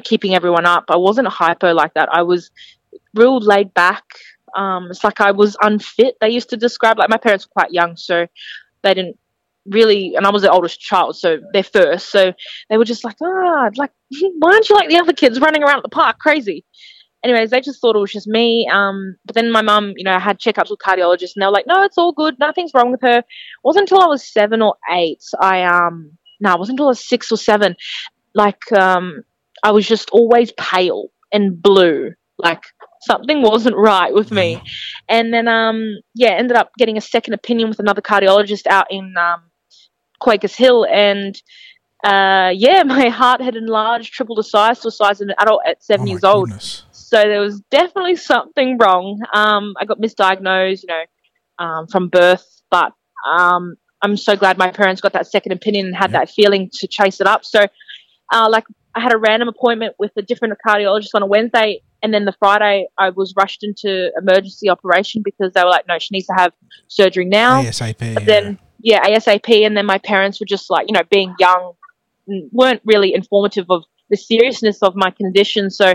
keeping everyone up. I wasn't a hypo like that. I was real laid back. It's like I was unfit. They used to describe, like my parents were quite young, so they didn't really, and I was the oldest child, so they're first. So they were just like, why aren't you like the other kids running around the park crazy? Anyways, they just thought it was just me. But then my mum, I had checkups with cardiologists, and they were like, no, it's all good. Nothing's wrong with her. It wasn't until I was 7 or 8. It wasn't until I was 6 or 7. I was just always pale and blue. Like something wasn't right with me. And then, ended up getting a second opinion with another cardiologist out in Quakers Hill. And, my heart had enlarged, triple the size to a size of an adult at 7 years old. So there was definitely something wrong. I got misdiagnosed, from birth. But I'm so glad my parents got that second opinion and had that feeling to chase it up. So, I had a random appointment with a different cardiologist on a Wednesday, and then the Friday I was rushed into emergency operation because they were like, no, she needs to have surgery now. ASAP. But then, ASAP. And then my parents were just like, being young, weren't really informative of the seriousness of my condition. So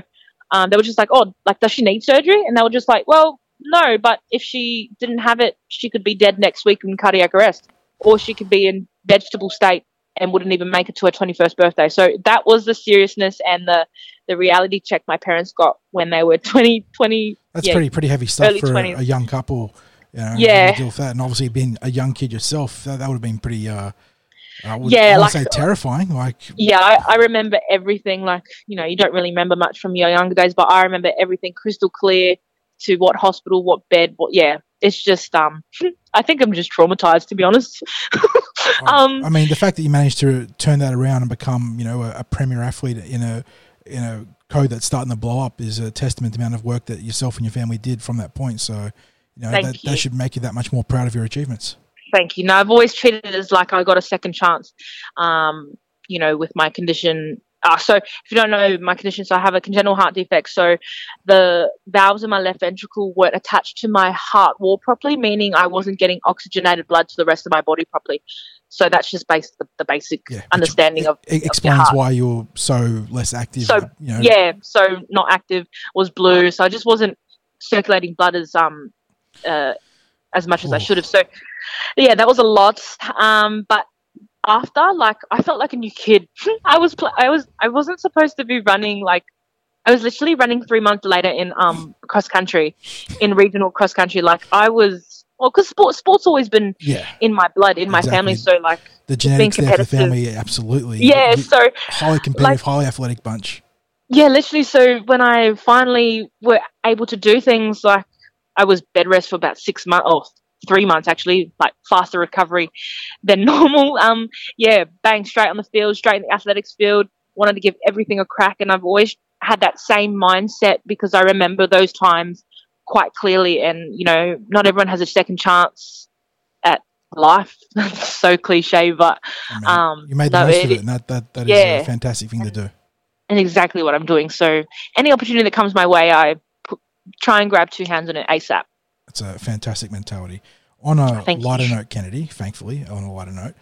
they were just like, oh, like, does she need surgery? And they were just like, well, no, but if she didn't have it, she could be dead next week in cardiac arrest, or she could be in vegetable state and wouldn't even make it to her 21st birthday. So that was the seriousness and the reality check my parents got when they were 20. That's pretty heavy stuff for a young couple. To deal with that. And obviously being a young kid yourself, that would have been pretty, I would say terrifying. I remember everything. You don't really remember much from your younger days, but I remember everything crystal clear to what hospital, what bed, It's just, I think I'm just traumatized, to be honest. The fact that you managed to turn that around and become, a premier athlete in a code that's starting to blow up is a testament to the amount of work that yourself and your family did from that point. So, that should make you that much more proud of your achievements. Thank you. No, I've always treated it as like I got a second chance, with my condition. So if you don't know my condition, so I have a congenital heart defect. So the valves in my left ventricle weren't attached to my heart wall properly, meaning I wasn't getting oxygenated blood to the rest of my body properly. So that's just the basic understanding of it. It explains why you're so less active. So not active, was blue. So I just wasn't circulating blood as much as I should have. So, yeah, that was a lot. But after, like, I felt like a new kid. I wasn't supposed to be running, like, I was literally running 3 months later in cross country, in regional cross country. Like, I was, well, because sport's always been in my blood, in my family. So, like, the genetics there for the family, absolutely. Yeah, so highly competitive, like, highly athletic bunch. Yeah, literally. So when I finally were able to do things, like, I was bed rest for about 6 months, or 3 months actually, like faster recovery than normal. Bang, straight on the field, straight in the athletics field. Wanted to give everything a crack, and I've always had that same mindset because I remember those times quite clearly. And, you know, not everyone has a second chance at life. So cliche, but you made the most of it, and that is a fantastic thing to do. And exactly what I'm doing. So any opportunity that comes my way, I try and grab two hands on it ASAP. That's a fantastic mentality. On a lighter note, Kennedy, thankfully, on a lighter note,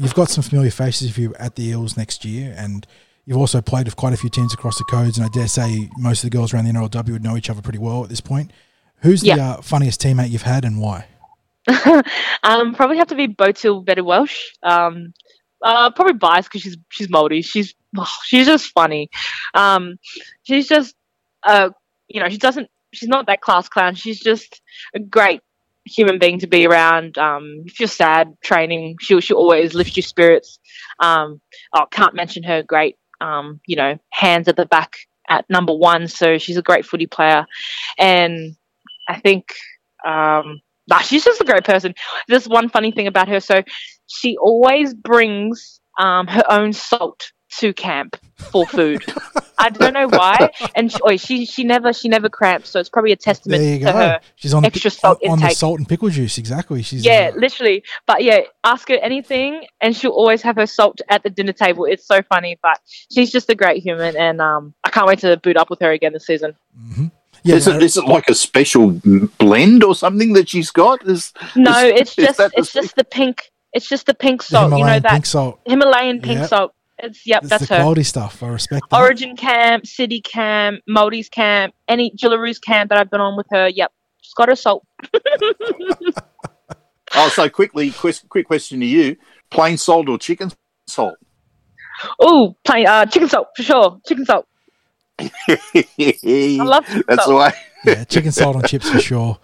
you've got some familiar faces if you're at the Eels next year, and you've also played with quite a few teams across the codes, and I dare say most of the girls around the NRLW would know each other pretty well at this point. Who's the funniest teammate you've had, and why? Probably have to be Botil Better Welsh. Probably biased because she's Māori. She's just funny. She's just she's not that class clown. She's just a great human being to be around. If you're sad training, she'll always lift your spirits. I can't mention her great. Hands at the back at number one. So she's a great footy player. And I think, she's just a great person. There's one funny thing about her. So she always brings her own salt to camp for food. I don't know why. And she never cramps. So it's probably a testament to her. She's on extra salt intake. On the salt and pickle juice. Exactly. She's literally. But yeah, ask her anything, and she'll always have her salt at the dinner table. It's so funny. But she's just a great human, and I can't wait to boot up with her again this season. Mm-hmm. Yeah, is it like a special blend or something that she's got? It's just the pink salt. You know, that pink salt. Himalayan pink salt. That's her. Quality stuff. I respect that. Origin camp, City camp, Maldives camp, any Jillaroos camp that I've been on with her. Yep, she's got her salt. So quickly, quick question to you: plain salt or chicken salt? Oh, plain chicken salt for sure. Chicken salt. I love chicken salt. The way. Yeah, chicken salt on chips for sure.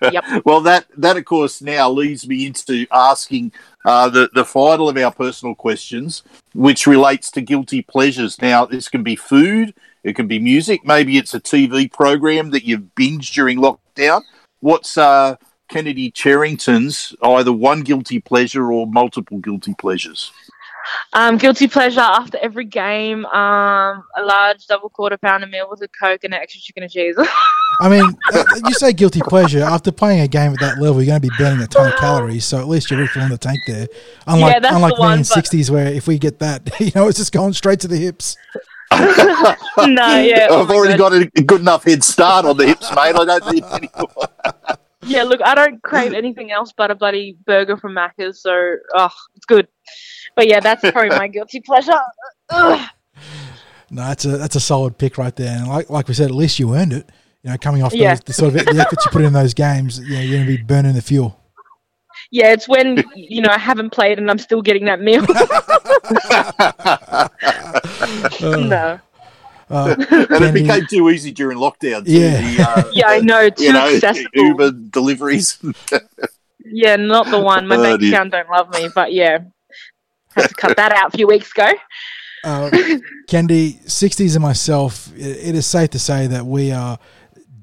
Yep. Well, that of course now leads me into asking the final of our personal questions, which relates to guilty pleasures. Now, this can be food, it can be music, maybe it's a TV program that you've binged during lockdown. What's Kennedy Cherrington's either one guilty pleasure or multiple guilty pleasures? Guilty pleasure after every game, a large double quarter-pounder meal with a Coke and an extra chicken and cheese. I mean, you say guilty pleasure. After playing a game at that level, you're going to be burning a ton of calories, so at least you're refilling the tank there. Unlike me in the 60s where if we get that, it's just going straight to the hips. I've already got a good enough head start on the hips, mate. I don't need any more. Yeah, look, I don't crave anything else but a bloody burger from Macca's, so it's good. But yeah, that's probably my guilty pleasure. Ugh. No, that's a solid pick right there, and like we said, at least you earned it. Coming off the sort of the efforts you put in those games, you're going to be burning the fuel. Yeah, it's when I haven't played and I'm still getting that meal. No. And it became too easy during lockdown. I know. Too accessible. Uber deliveries. Not the one. My bank account don't love me, but yeah, had to cut that out a few weeks ago. Kendi, 60s and myself, it is safe to say that we are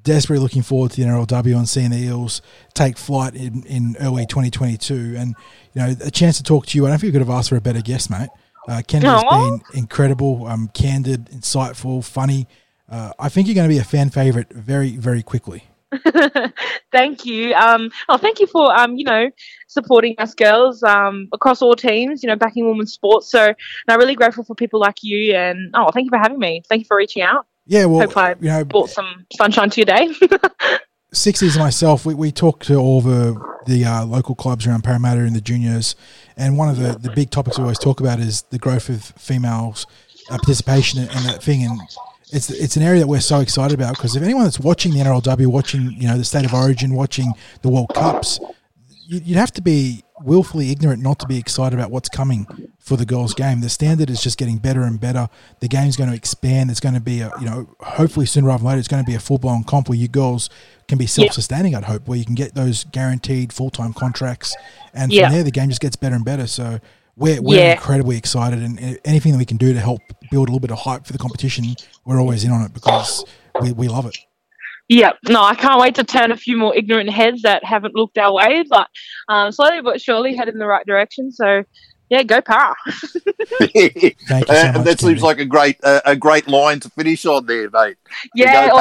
desperately looking forward to the NRLW and seeing the Eels take flight in early 2022. And a chance to talk to you. I don't think you could have asked for a better guest, mate. Kennedy has been incredible, candid, insightful, funny. I think you're going to be a fan favourite very, very quickly. Thank you. Thank you for, supporting us girls across all teams, backing women's sports. So I'm really grateful for people like you. And, thank you for having me. Thank you for reaching out. Yeah, well, hope I brought some sunshine to your day. 60s myself, we talked to all the local clubs around Parramatta and the juniors, and one of the big topics we always talk about is the growth of females' participation and that thing, and it's an area that we're so excited about, because if anyone that's watching the NRLW, watching, you know, the State of Origin, watching the World Cups, you'd have to be willfully ignorant not to be excited about what's coming for the girls' game. The standard is just getting better and better. The game's going to expand. It's going to be, hopefully sooner rather than later, it's going to be a full-blown comp where you girls can be self-sustaining, I'd hope, where you can get those guaranteed full-time contracts. And from there, the game just gets better and better. So we're incredibly excited. And anything that we can do to help build a little bit of hype for the competition, we're always in on it, because we love it. Yeah, no, I can't wait to turn a few more ignorant heads that haven't looked our way, but slowly but surely head in the right direction. So, yeah, go Para. Thank you so much, that seems like a great line to finish on there, mate. Yeah,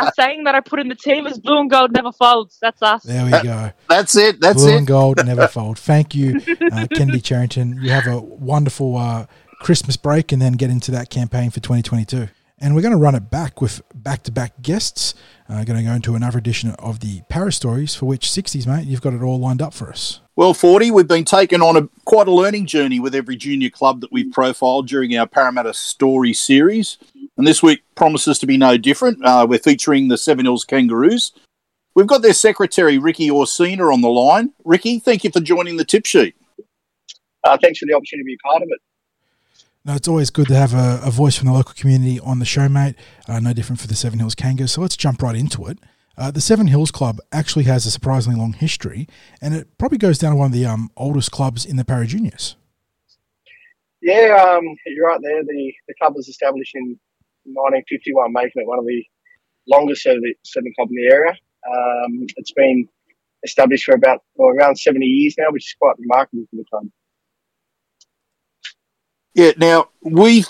our saying that I put in the team is blue and gold never folds. That's us. There we go. That's it. That's blue it. Blue and gold never fold. Thank you, Kennedy Cherrington. You have a wonderful Christmas break, and then get into that campaign for 2022. And we're going to run it back with back-to-back guests. Going to go into another edition of the Para Stories, for which 60s, mate, you've got it all lined up for us. Well, 40, we've been taken on quite a learning journey with every junior club that we've profiled during our Parramatta Story series. And this week promises to be no different. We're featuring the Seven Hills Kangaroos. We've got their secretary, Ricky Orsina, on the line. Ricky, thank you for joining the tip sheet. Thanks for the opportunity to be part of it. No, it's always good to have a voice from the local community on the show, mate. No different for the Seven Hills Kangaroos. So let's jump right into it. The Seven Hills Club actually has a surprisingly long history, and it probably goes down to one of the oldest clubs in the Para Juniors. Yeah, you're right there. The club was established in 1951, making it one of the longest-serving club in the area. It's been established for around 70 years now, which is quite remarkable for the club. Yeah, now, we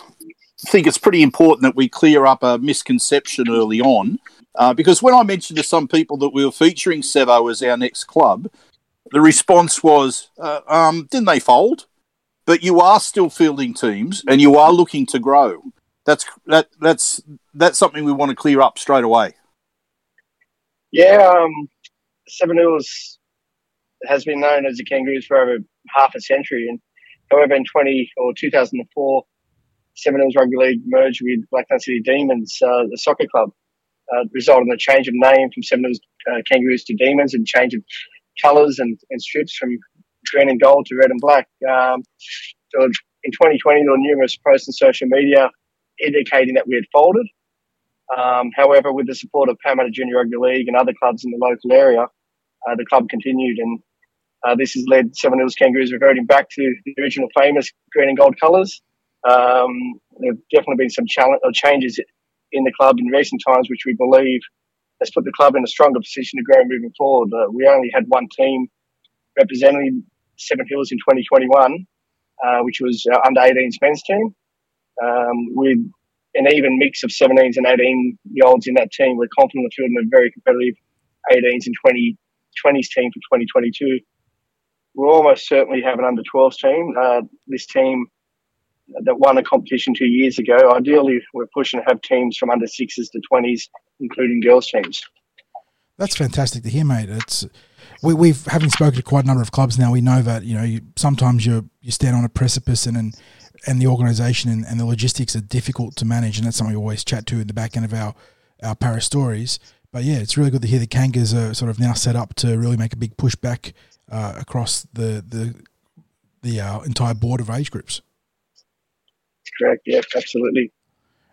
think it's pretty important that we clear up a misconception early on, because when I mentioned to some people that we were featuring Sevo as our next club, the response was, didn't they fold? But you are still fielding teams and you are looking to grow. That's something we want to clear up straight away. Yeah, Seven Hills has been known as the Kangaroos for over half a century, and however, in 2004, Seven Hills Rugby League merged with Blacktown City Demons, the soccer club, resulting in a change of name from Seven Hills Kangaroos to Demons, and change of colours and strips from green and gold to red and black. So in 2020, there were numerous posts on social media indicating that we had folded. However, with the support of Parramatta Junior Rugby League and other clubs in the local area, the club continued, and this has led Seven Hills Kangaroos reverting back to the original famous green and gold colours. There have definitely been some changes in the club in recent times, which we believe has put the club in a stronger position to grow moving forward. We only had one team representing Seven Hills in 2021, which was our under-18s men's team, with an even mix of 17s and 18-year-olds in that team. We're confident of fielding a very competitive 18s and 20s team for 2022. We'll almost certainly have an under-12s team. This team that won a competition 2 years ago, ideally we're pushing to have teams from under-6s to 20s, including girls' teams. That's fantastic to hear, mate. We've having spoken to quite a number of clubs now, we know that sometimes you stand on a precipice and the organisation and the logistics are difficult to manage, and that's something we always chat to in the back end of our Para Stories. But, yeah, it's really good to hear the Kangas are sort of now set up to really make a big push back across the entire board of age groups. That's correct, yeah, absolutely.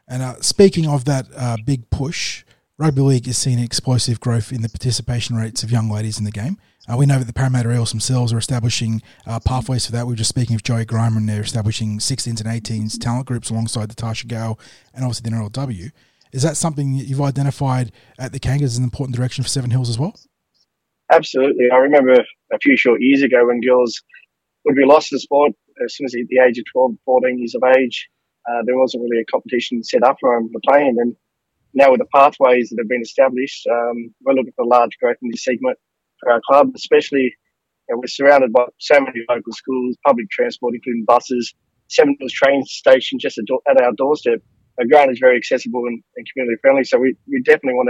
And speaking of that big push, rugby league is seeing explosive growth in the participation rates of young ladies in the game. We know that the Parramatta Eels themselves are establishing pathways for that. We were just speaking with Joey Grimer, and they're establishing 16s and 18s talent groups alongside the Tasha Gale and obviously the NRLW. Is that something that you've identified at the Kangas as an important direction for Seven Hills as well? Absolutely. I remember a few short years ago when girls would be lost to the sport as soon as they hit the age of 12, 14 years of age. There wasn't really a competition set up for them to play in. And now with the pathways that have been established, we're looking for large growth in this segment for our club, especially we're surrounded by so many local schools, public transport, including buses, Seven Hills train station just at our doorstep. Our ground is very accessible and community friendly, so we definitely want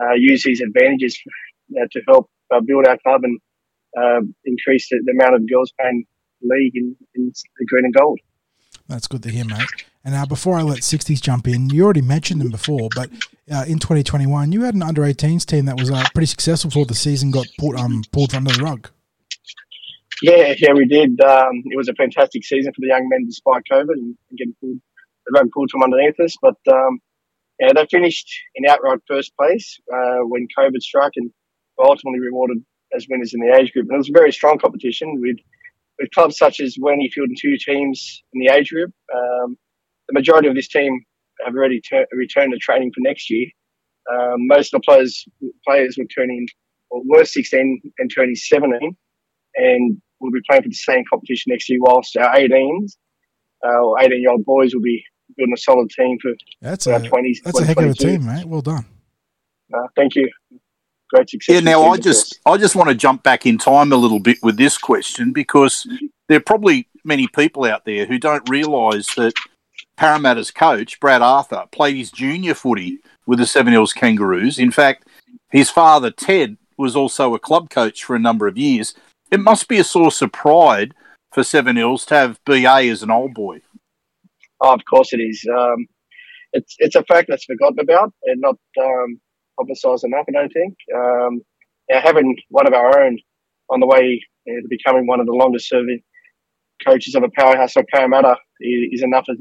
to use these advantages to help build our club and increase the amount of girls playing league in the green and gold. That's good to hear, mate. And before I let 60s jump in, you already mentioned them before, but in 2021, you had an under-18s team that was pretty successful before the season got pulled from under the rug. Yeah, we did. It was a fantastic season for the young men despite COVID and getting pulled from underneath us. But, they finished in outright first place when COVID struck and were ultimately rewarded as winners in the age group. And it was a very strong competition with clubs such as Wendy fielding two teams in the age group. The majority of this team have already returned to training for next year. Most of the players were 16 and turning 17, and will be playing for the same competition next year, whilst our 18-year-old boys will be building a solid team for our 20s. That's a heck of a team, mate. Well done. Thank you. Great success. Yeah, now I just want to jump back in time a little bit with this question, because there are probably many people out there who don't realise that Parramatta's coach, Brad Arthur, played his junior footy with the Seven Hills Kangaroos. In fact, his father, Ted, was also a club coach for a number of years. It must be a source of pride for Seven Hills to have BA as an old boy. Oh, of course it is. It's a fact that's forgotten about and not publicised enough, I don't think. Having one of our own on the way to becoming one of the longest-serving coaches of a powerhouse like Parramatta is enough to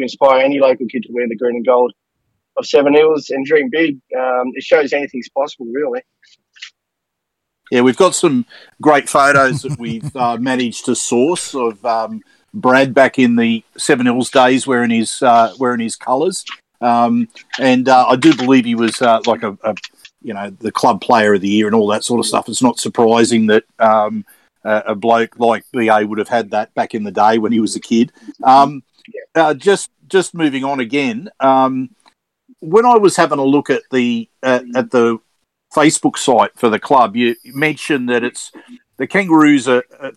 inspire any local kid to wear the green and gold of Seven Hills and dream big. It shows anything's possible, really. Yeah, we've got some great photos that we've managed to source of Brad back in the Seven Hills days wearing his colours. And I do believe he was the club player of the year and all that sort of stuff. It's not surprising that a bloke like BA would have had that back in the day when he was a kid. Just moving on again, when I was having a look at the Facebook site for the club, you mentioned that the Kangaroos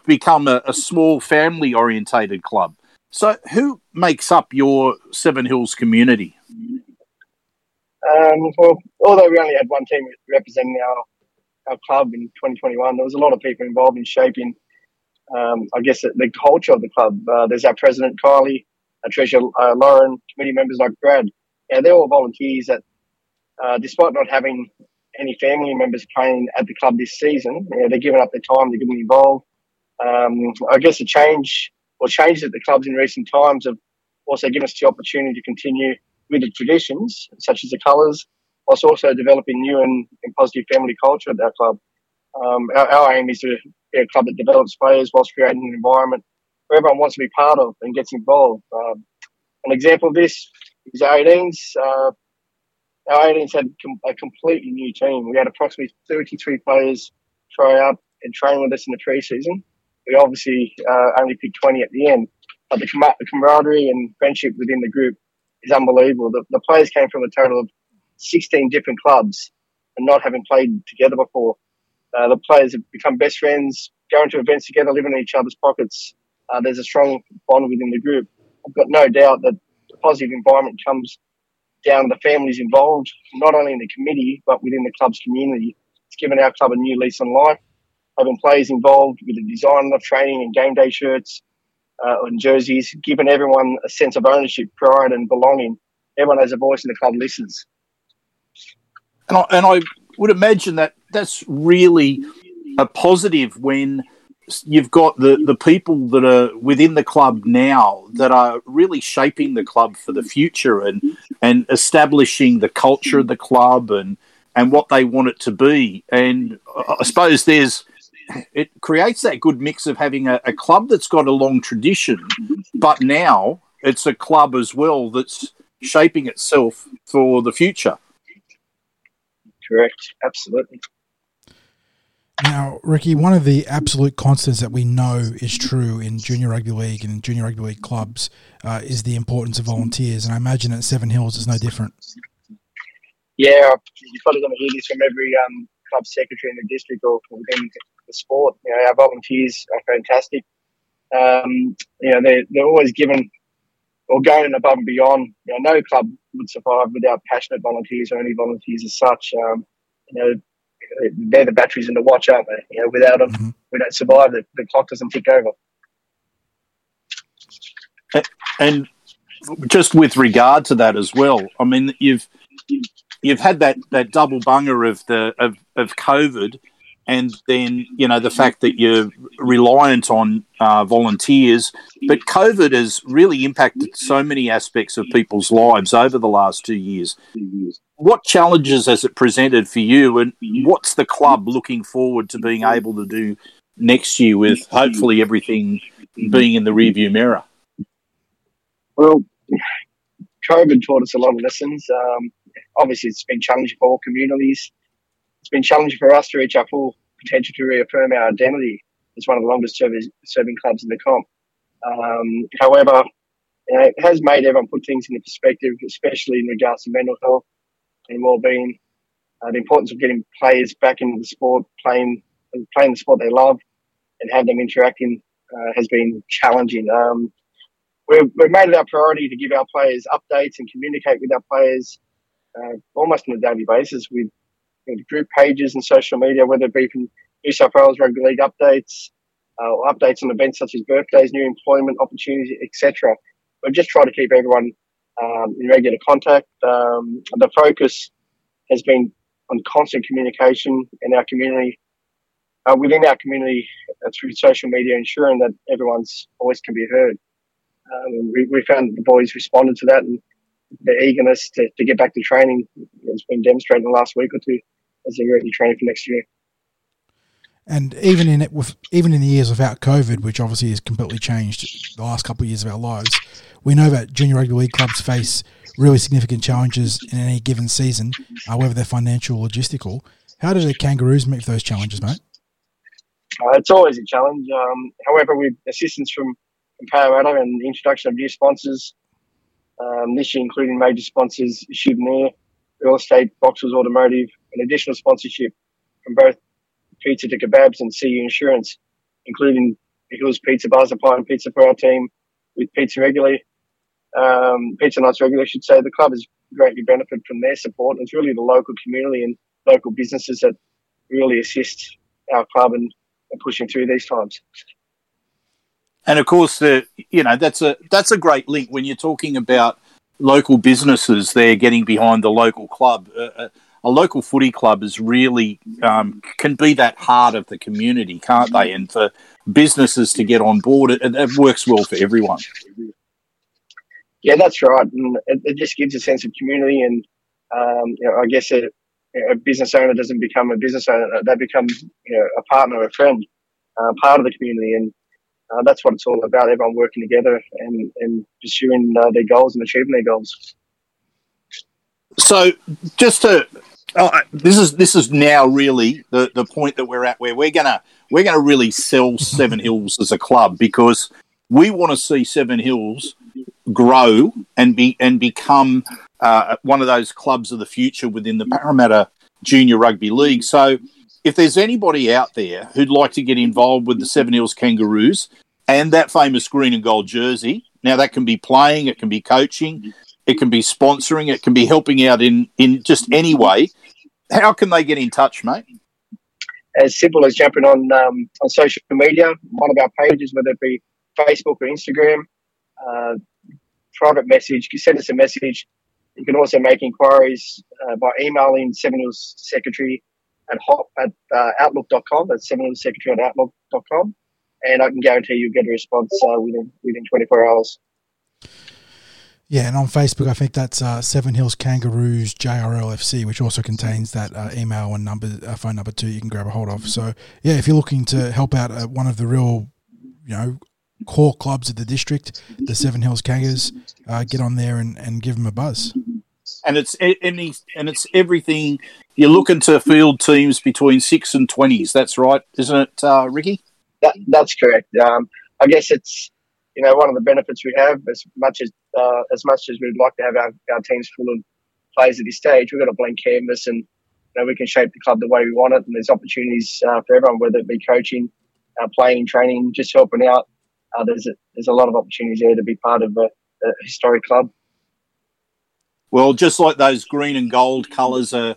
become a small family orientated club. So who makes up your Seven Hills community? Well, although we only had one team representing our club in 2021, there was a lot of people involved in shaping, the culture of the club. There's our president, Kylie, our treasurer, Lauren, committee members like Brad. Yeah, they're all volunteers that, despite not having any family members playing at the club this season, they're giving up their time, they're getting involved. The changes at the clubs in recent times have also given us the opportunity to continue with the traditions, such as the colours, whilst also developing new and positive family culture at our club. Our aim is to be a club that develops players whilst creating an environment where everyone wants to be part of and gets involved. An example of this is our 18s. Our 18s had a completely new team. We had approximately 33 players try out and train with us in the pre-season. We obviously only picked 20 at the end, but the camaraderie and friendship within the group is unbelievable. The players came from a total of 16 different clubs and not having played together before. The players have become best friends, going to events together, living in each other's pockets. There's a strong bond within the group. I've got no doubt that the positive environment comes down to the families involved, not only in the committee, but within the club's community. It's given our club a new lease on life. Having players involved with the design of training and game day shirts and jerseys, giving everyone a sense of ownership, pride and belonging. Everyone has a voice and the club listens. And I would imagine that that's really a positive when you've got the people that are within the club now that are really shaping the club for the future and establishing the culture of the club and what they want it to be. And I suppose it creates that good mix of having a club that's got a long tradition, but now it's a club as well that's shaping itself for the future. Correct, absolutely. Now, Ricky, one of the absolute constants that we know is true in junior rugby league and junior rugby league clubs is the importance of volunteers, and I imagine at Seven Hills it's no different. Yeah, you're probably going to hear this from every club secretary in the district or within the sport. You know, our volunteers are fantastic. They're always given or going above and beyond. You know, no club would survive without passionate volunteers or any volunteers as such. They're the batteries in the watch, aren't they? You know, without them, we don't survive. The clock doesn't tick over. And just with regard to that as well, I mean, you've had that double bunger of COVID, and then the fact that you're reliant on volunteers. But COVID has really impacted so many aspects of people's lives over the last 2 years. What challenges has it presented for you, and what's the club looking forward to being able to do next year with hopefully everything being in the rearview mirror? Well, COVID taught us a lot of lessons. Obviously, it's been challenging for all communities. It's been challenging for us to reach our full potential, to reaffirm our identity as one of the longest-serving clubs in the comp. However, it has made everyone put things into perspective, especially in regards to mental health and well-being, the importance of getting players back into the sport, playing the sport they love, and have them interacting has been challenging. We've made it our priority to give our players updates and communicate with our players almost on a daily basis with group pages and social media, whether it be from New South Wales Rugby League updates, or updates on events such as birthdays, new employment opportunities, etc. We've just tried to keep everyone in regular contact. The focus has been on constant communication in our community, within our community, through social media, ensuring that everyone's voice can be heard. We found the boys responded to that, and their eagerness to get back to training has been demonstrated in the last week or two as they're ready to train for next year. And even in the years without COVID, which obviously has completely changed the last couple of years of our lives, we know that junior rugby league clubs face really significant challenges in any given season, whether they're financial or logistical. How do the Kangaroos meet those challenges, mate? It's always a challenge. However, with assistance from Parramatta and the introduction of new sponsors, this year including major sponsors Shubnir, Real Estate, Boxers Automotive, and additional sponsorship from both Pizza to Kebabs and CU Insurance, including the Hills Pizza Bar Supply and Pizza for our team with Pizza Nights Regular, I should say. The club has greatly benefited from their support. It's really the local community and local businesses that really assist our club in pushing through these times. And of course, that's a great link when you're talking about local businesses. They're getting behind the local club. A local footy club is really can be that heart of the community, can't they? And for businesses to get on board, it works well for everyone. Yeah, that's right. And it just gives a sense of community. And I guess a business owner doesn't become a business owner; they become a partner, a friend, part of the community. And that's what it's all about, everyone working together and pursuing their goals and achieving their goals. So just to this is now really the point that we're at, where we're gonna really sell Seven Hills as a club, because we want to see Seven Hills grow and become one of those clubs of the future within the Parramatta Junior Rugby League. So if there's anybody out there who'd like to get involved with the Seven Hills Kangaroos and that famous green and gold jersey, now that can be playing, it can be coaching, it can be sponsoring, it can be helping out in just any way, how can they get in touch, mate? As simple as jumping on social media, one of our pages, whether it be Facebook or Instagram, private message, you send us a message. You can also make inquiries by emailing Seven Hills Secretary at outlook.com. That's sevenhillssecretary@outlook.com, and I can guarantee you'll get a response within 24 hours. Yeah, and on Facebook, I think that's Seven Hills Kangaroos JRLFC, which also contains that email and phone number too. You can grab a hold of. So yeah, if you're looking to help out one of the real, core clubs of the district, the Seven Hills Kangas, get on there and give them a buzz. And it's everything. You're looking to field teams between 6 and 20s. That's right, isn't it, Ricky? That's correct. I guess it's one of the benefits we have, as much as we'd like to have our teams full of players at this stage. We've got a blank canvas, and we can shape the club the way we want it. And there's opportunities for everyone, whether it be coaching, playing, training, just helping out. There's a lot of opportunities there to be part of a historic club. Well, just like those green and gold colours are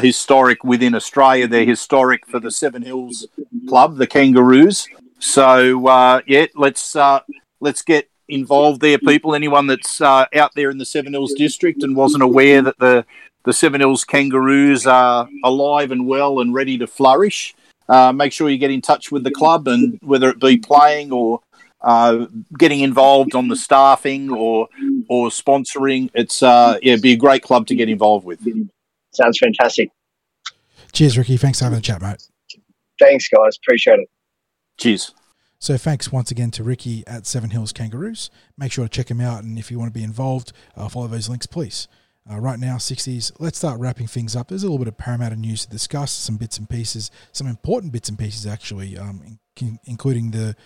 historic within Australia, they're historic for the Seven Hills Club, the Kangaroos. So, let's get involved there, people? Anyone that's out there in the Seven Hills district and wasn't aware that the Seven Hills Kangaroos are alive and well and ready to flourish? Make sure you get in touch with the club, and whether it be playing or getting involved on the staffing or sponsoring, it's it'd be a great club to get involved with. Sounds fantastic. Cheers, Ricky. Thanks for having the chat, mate. Thanks, guys. Appreciate it. Cheers. So thanks once again to Ricky at Seven Hills Kangaroos. Make sure to check him out, and if you want to be involved, follow those links, please. Right now, 60s, let's start wrapping things up. There's a little bit of Parramatta news to discuss, some bits and pieces, some important bits and pieces, actually, including the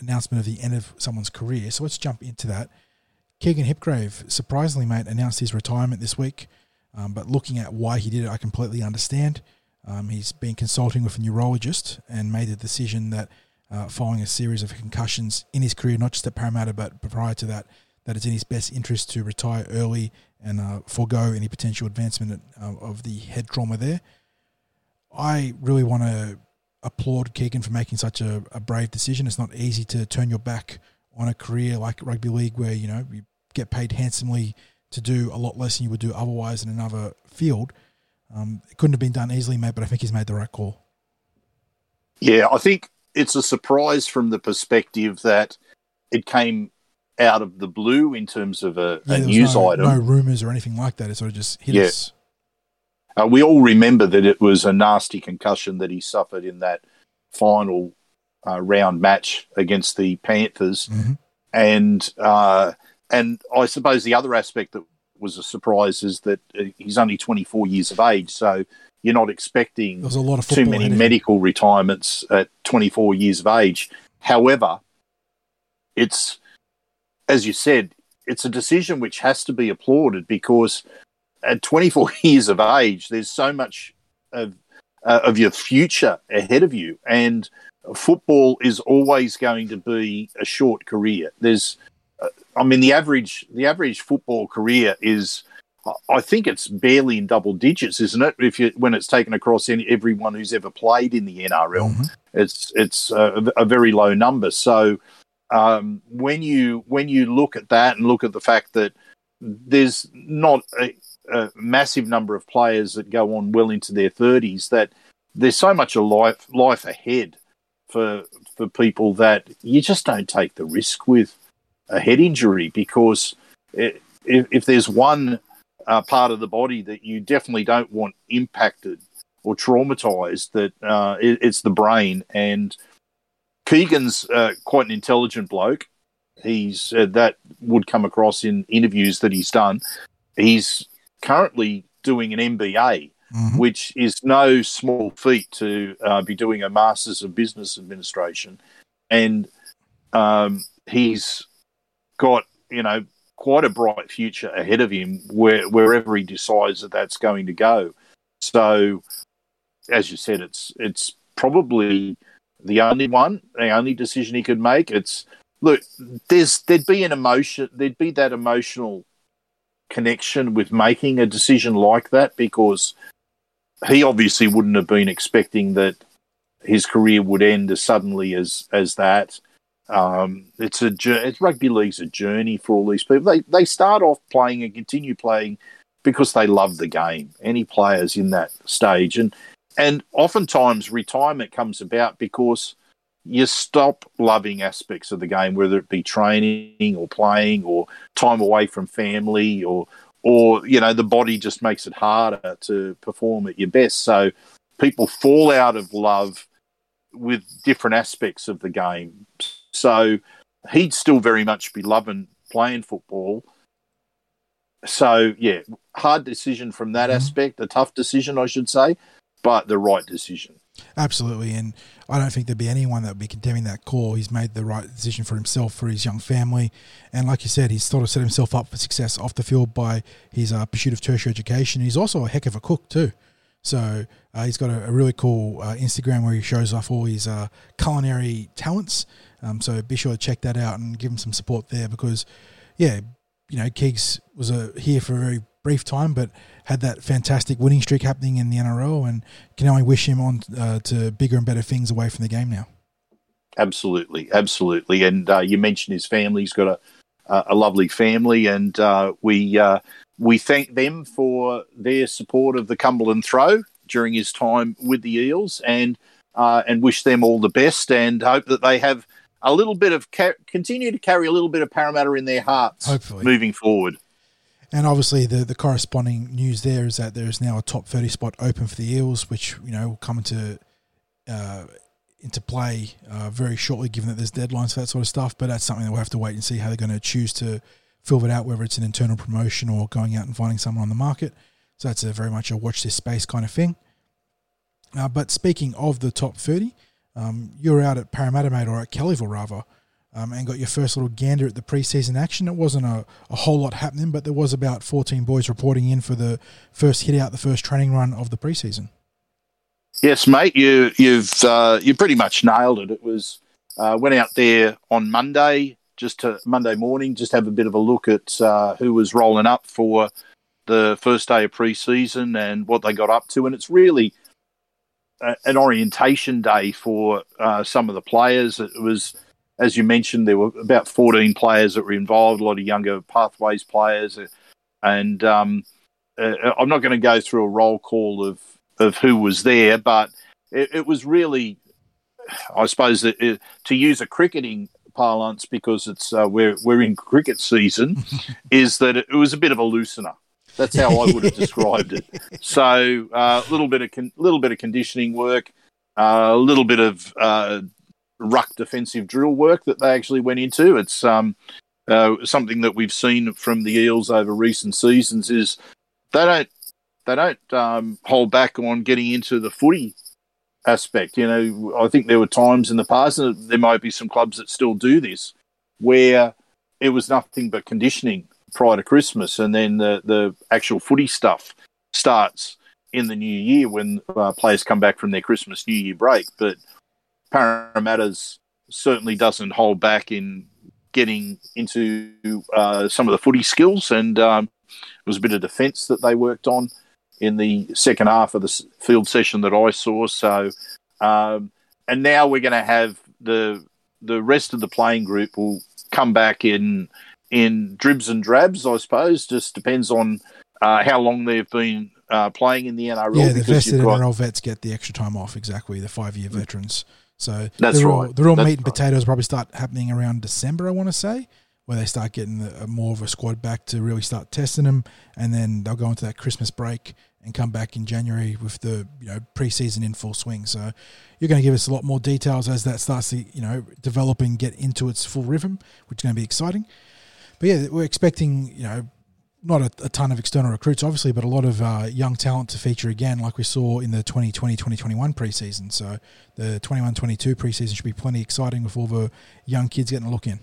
announcement of the end of someone's career. So let's jump into that. Keegan Hipgrave, surprisingly, mate, announced his retirement this week, but looking at why he did it, I completely understand. He's been consulting with a neurologist and made the decision that following a series of concussions in his career, not just at Parramatta, but prior to that, that it's in his best interest to retire early and forego any potential advancement of the head trauma there. I really want to applaud Keegan for making such a brave decision. It's not easy to turn your back on a career like rugby league where, you know, you get paid handsomely to do a lot less than you would do otherwise in another field. It couldn't have been done easily, mate, but I think he's made the right call. Yeah, I think it's a surprise from the perspective that it came out of the blue in terms of a news item. No rumours or anything like that. It sort of just hit us. We all remember that it was a nasty concussion that he suffered in that final round match against the Panthers. Mm-hmm. And I suppose the other aspect that was a surprise is that he's only 24 years of age, so you're not expecting too many medical retirements at 24 years of age. However, it's, as you said, it's a decision which has to be applauded, because at 24 years of age, there's so much of your future ahead of you, and football is always going to be a short career. There's, I mean, the average football career is, I think it's barely in double digits, isn't it? When it's taken across everyone who's ever played in the NRL, mm-hmm. it's a very low number. So when you look at that and look at the fact that there's not a massive number of players that go on well into their 30s, that there's so much of life ahead for people that you just don't take the risk with a head injury, because if there's one part of the body that you definitely don't want impacted or traumatized, that it's the brain. And Keegan's quite an intelligent bloke. He's that would come across in interviews that he's done. He's currently doing an MBA, mm-hmm. which is no small feat to be doing a Masters of Business Administration, and he's got, you know, quite a bright future ahead of him wherever he decides that that's going to go. So, as you said, it's probably the only decision he could make. It's, look, there'd be that emotional connection with making a decision like that, because he obviously wouldn't have been expecting that his career would end as suddenly as that. Rugby league's a journey for all these people. They start off playing and continue playing because they love the game. Any players in that stage, and oftentimes retirement comes about because you stop loving aspects of the game, whether it be training or playing or time away from family, or you know, the body just makes it harder to perform at your best. So people fall out of love with different aspects of the game. So he'd still very much be loving playing football. So, yeah, hard decision from that mm-hmm. aspect, a tough decision, I should say, but the right decision. Absolutely, and I don't think there'd be anyone that would be condemning that call. He's made the right decision for himself, for his young family, and like you said, he's sort of set himself up for success off the field by his pursuit of tertiary education. He's also a heck of a cook too. So he's got a really cool Instagram where he shows off all his culinary talents. So be sure to check that out and give him some support there, because, yeah, you know, Keegs was here for a very brief time, but had that fantastic winning streak happening in the NRL, and can only wish him on to bigger and better things away from the game now. Absolutely. And you mentioned his family. He's got a lovely family, and we thank them for their support of the Cumberland Throw during his time with the Eels, and wish them all the best, and hope that they have a little bit of continue to carry a little bit of Parramatta in their hearts, hopefully, moving forward. And obviously the corresponding news there is that there is now a top 30 spot open for the Eels, which, you know, will come into play very shortly, given that there's deadlines for that sort of stuff. But that's something that we'll have to wait and see how they're going to choose to fill it out, whether it's an internal promotion or going out and finding someone on the market. So it's very much a watch this space kind of thing. But speaking of the top 30, you were out at Parramatta, mate, or at Kellyville rather, and got your first little gander at the preseason action. It wasn't a whole lot happening, but there was about 14 boys reporting in for the first hit out, the first training run of the preseason. Yes, mate, you pretty much nailed it. It was went out there on Monday, Monday morning, just have a bit of a look at who was rolling up for the first day of preseason and what they got up to, and it's really an orientation day for some of the players. It was, as you mentioned, there were about 14 players that were involved, a lot of younger Pathways players, and I'm not going to go through a roll call of who was there, but it was really, I suppose, to use a cricketing parlance, because it's we're in cricket season, is that it was a bit of a loosener. That's how I would have described it. So a little bit of conditioning work, a little bit of ruck defensive drill work that they actually went into. It's something that we've seen from the Eels over recent seasons is they don't hold back on getting into the footy aspect. You know, I think there were times in the past, and there might be some clubs that still do this, where it was nothing but conditioning prior to Christmas, and then the actual footy stuff starts in the new year when players come back from their Christmas New Year break. But Parramatta's certainly doesn't hold back in getting into some of the footy skills, and it was a bit of defence that they worked on in the second half of the field session that I saw. So, and now we're going to have the rest of the playing group will come back in dribs and drabs, I suppose. Just depends on how long they've been playing in the NRL. Yeah, the vested NRL vets get the extra time off, exactly, the 5-year veterans. So that's right. The real meat and potatoes probably start happening around December, I want to say, where they start getting more of a squad back to really start testing them, and then they'll go into that Christmas break and come back in January with the, you know, preseason in full swing. So you're going to give us a lot more details as that starts to, you know, develop and get into its full rhythm, which is going to be exciting. But yeah, we're expecting, you know, not a ton of external recruits, obviously, but a lot of young talent to feature again, like we saw in the 2020-2021 preseason. So the 21-22 preseason should be plenty exciting with all the young kids getting a look in.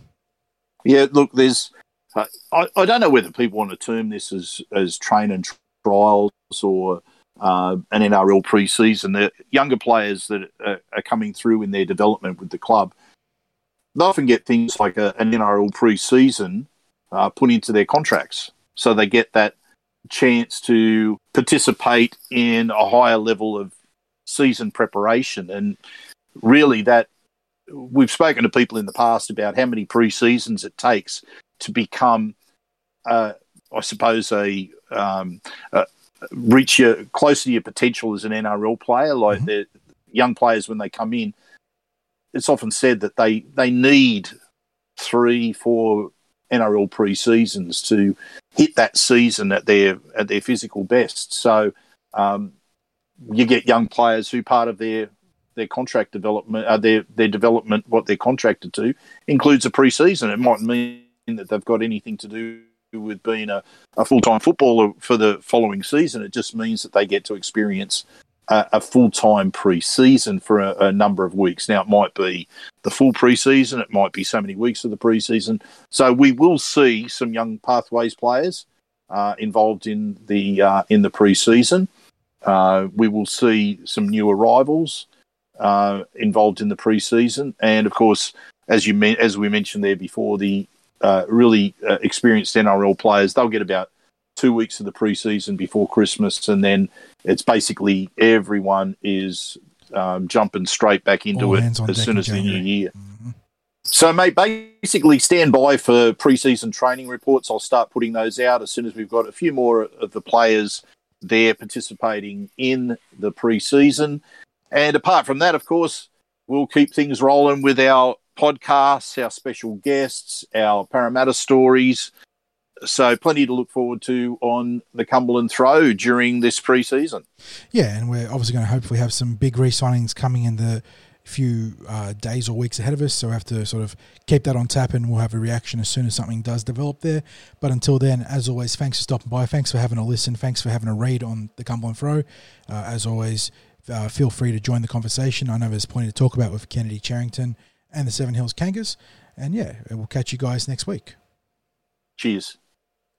Yeah, look, there's I don't know whether people want to term this as train and trials or an NRL preseason. The younger players that are coming through in their development with the club, they often get things like an NRL preseason put into their contracts. So they get that chance to participate in a higher level of season preparation. And really that we've spoken to people in the past about how many pre-seasons it takes to become, I suppose, reach closer to your potential as an NRL player. Like the young players, when they come in, it's often said that they need 3-4 NRL pre-seasons to hit that season at their physical best. So you get young players who part of their contract development, their development, what they're contracted to, includes a pre-season. It might mean that they've got anything to do with being a full-time footballer for the following season. It just means that they get to experience a full-time pre-season for a number of weeks. Now, it might be the full pre-season. It might be so many weeks of the pre-season. So we will see some young Pathways players involved in the pre-season. We will see some new arrivals involved in the pre-season. And, of course, as we mentioned there before, the really experienced NRL players, they'll get about 2 weeks of the preseason before Christmas, and then it's basically everyone is jumping straight back into it as soon as the new year. Mm-hmm. So, mate, basically stand by for pre-season training reports. I'll start putting those out as soon as we've got a few more of the players there participating in the pre-season. And apart from that, of course, we'll keep things rolling with our podcasts, our special guests, our Parramatta stories. So plenty to look forward to on the Cumberland Throw during this pre-season. Yeah, and we're obviously going to hopefully have some big re-signings coming in the few days or weeks ahead of us, so we have to sort of keep that on tap, and we'll have a reaction as soon as something does develop there. But until then, as always, thanks for stopping by, thanks for having a listen, thanks for having a read on the Cumberland Throw. As always, feel free to join the conversation. I know there's plenty to talk about with Kennedy Cherrington and the Seven Hills Kangas. And yeah, we'll catch you guys next week. Cheers.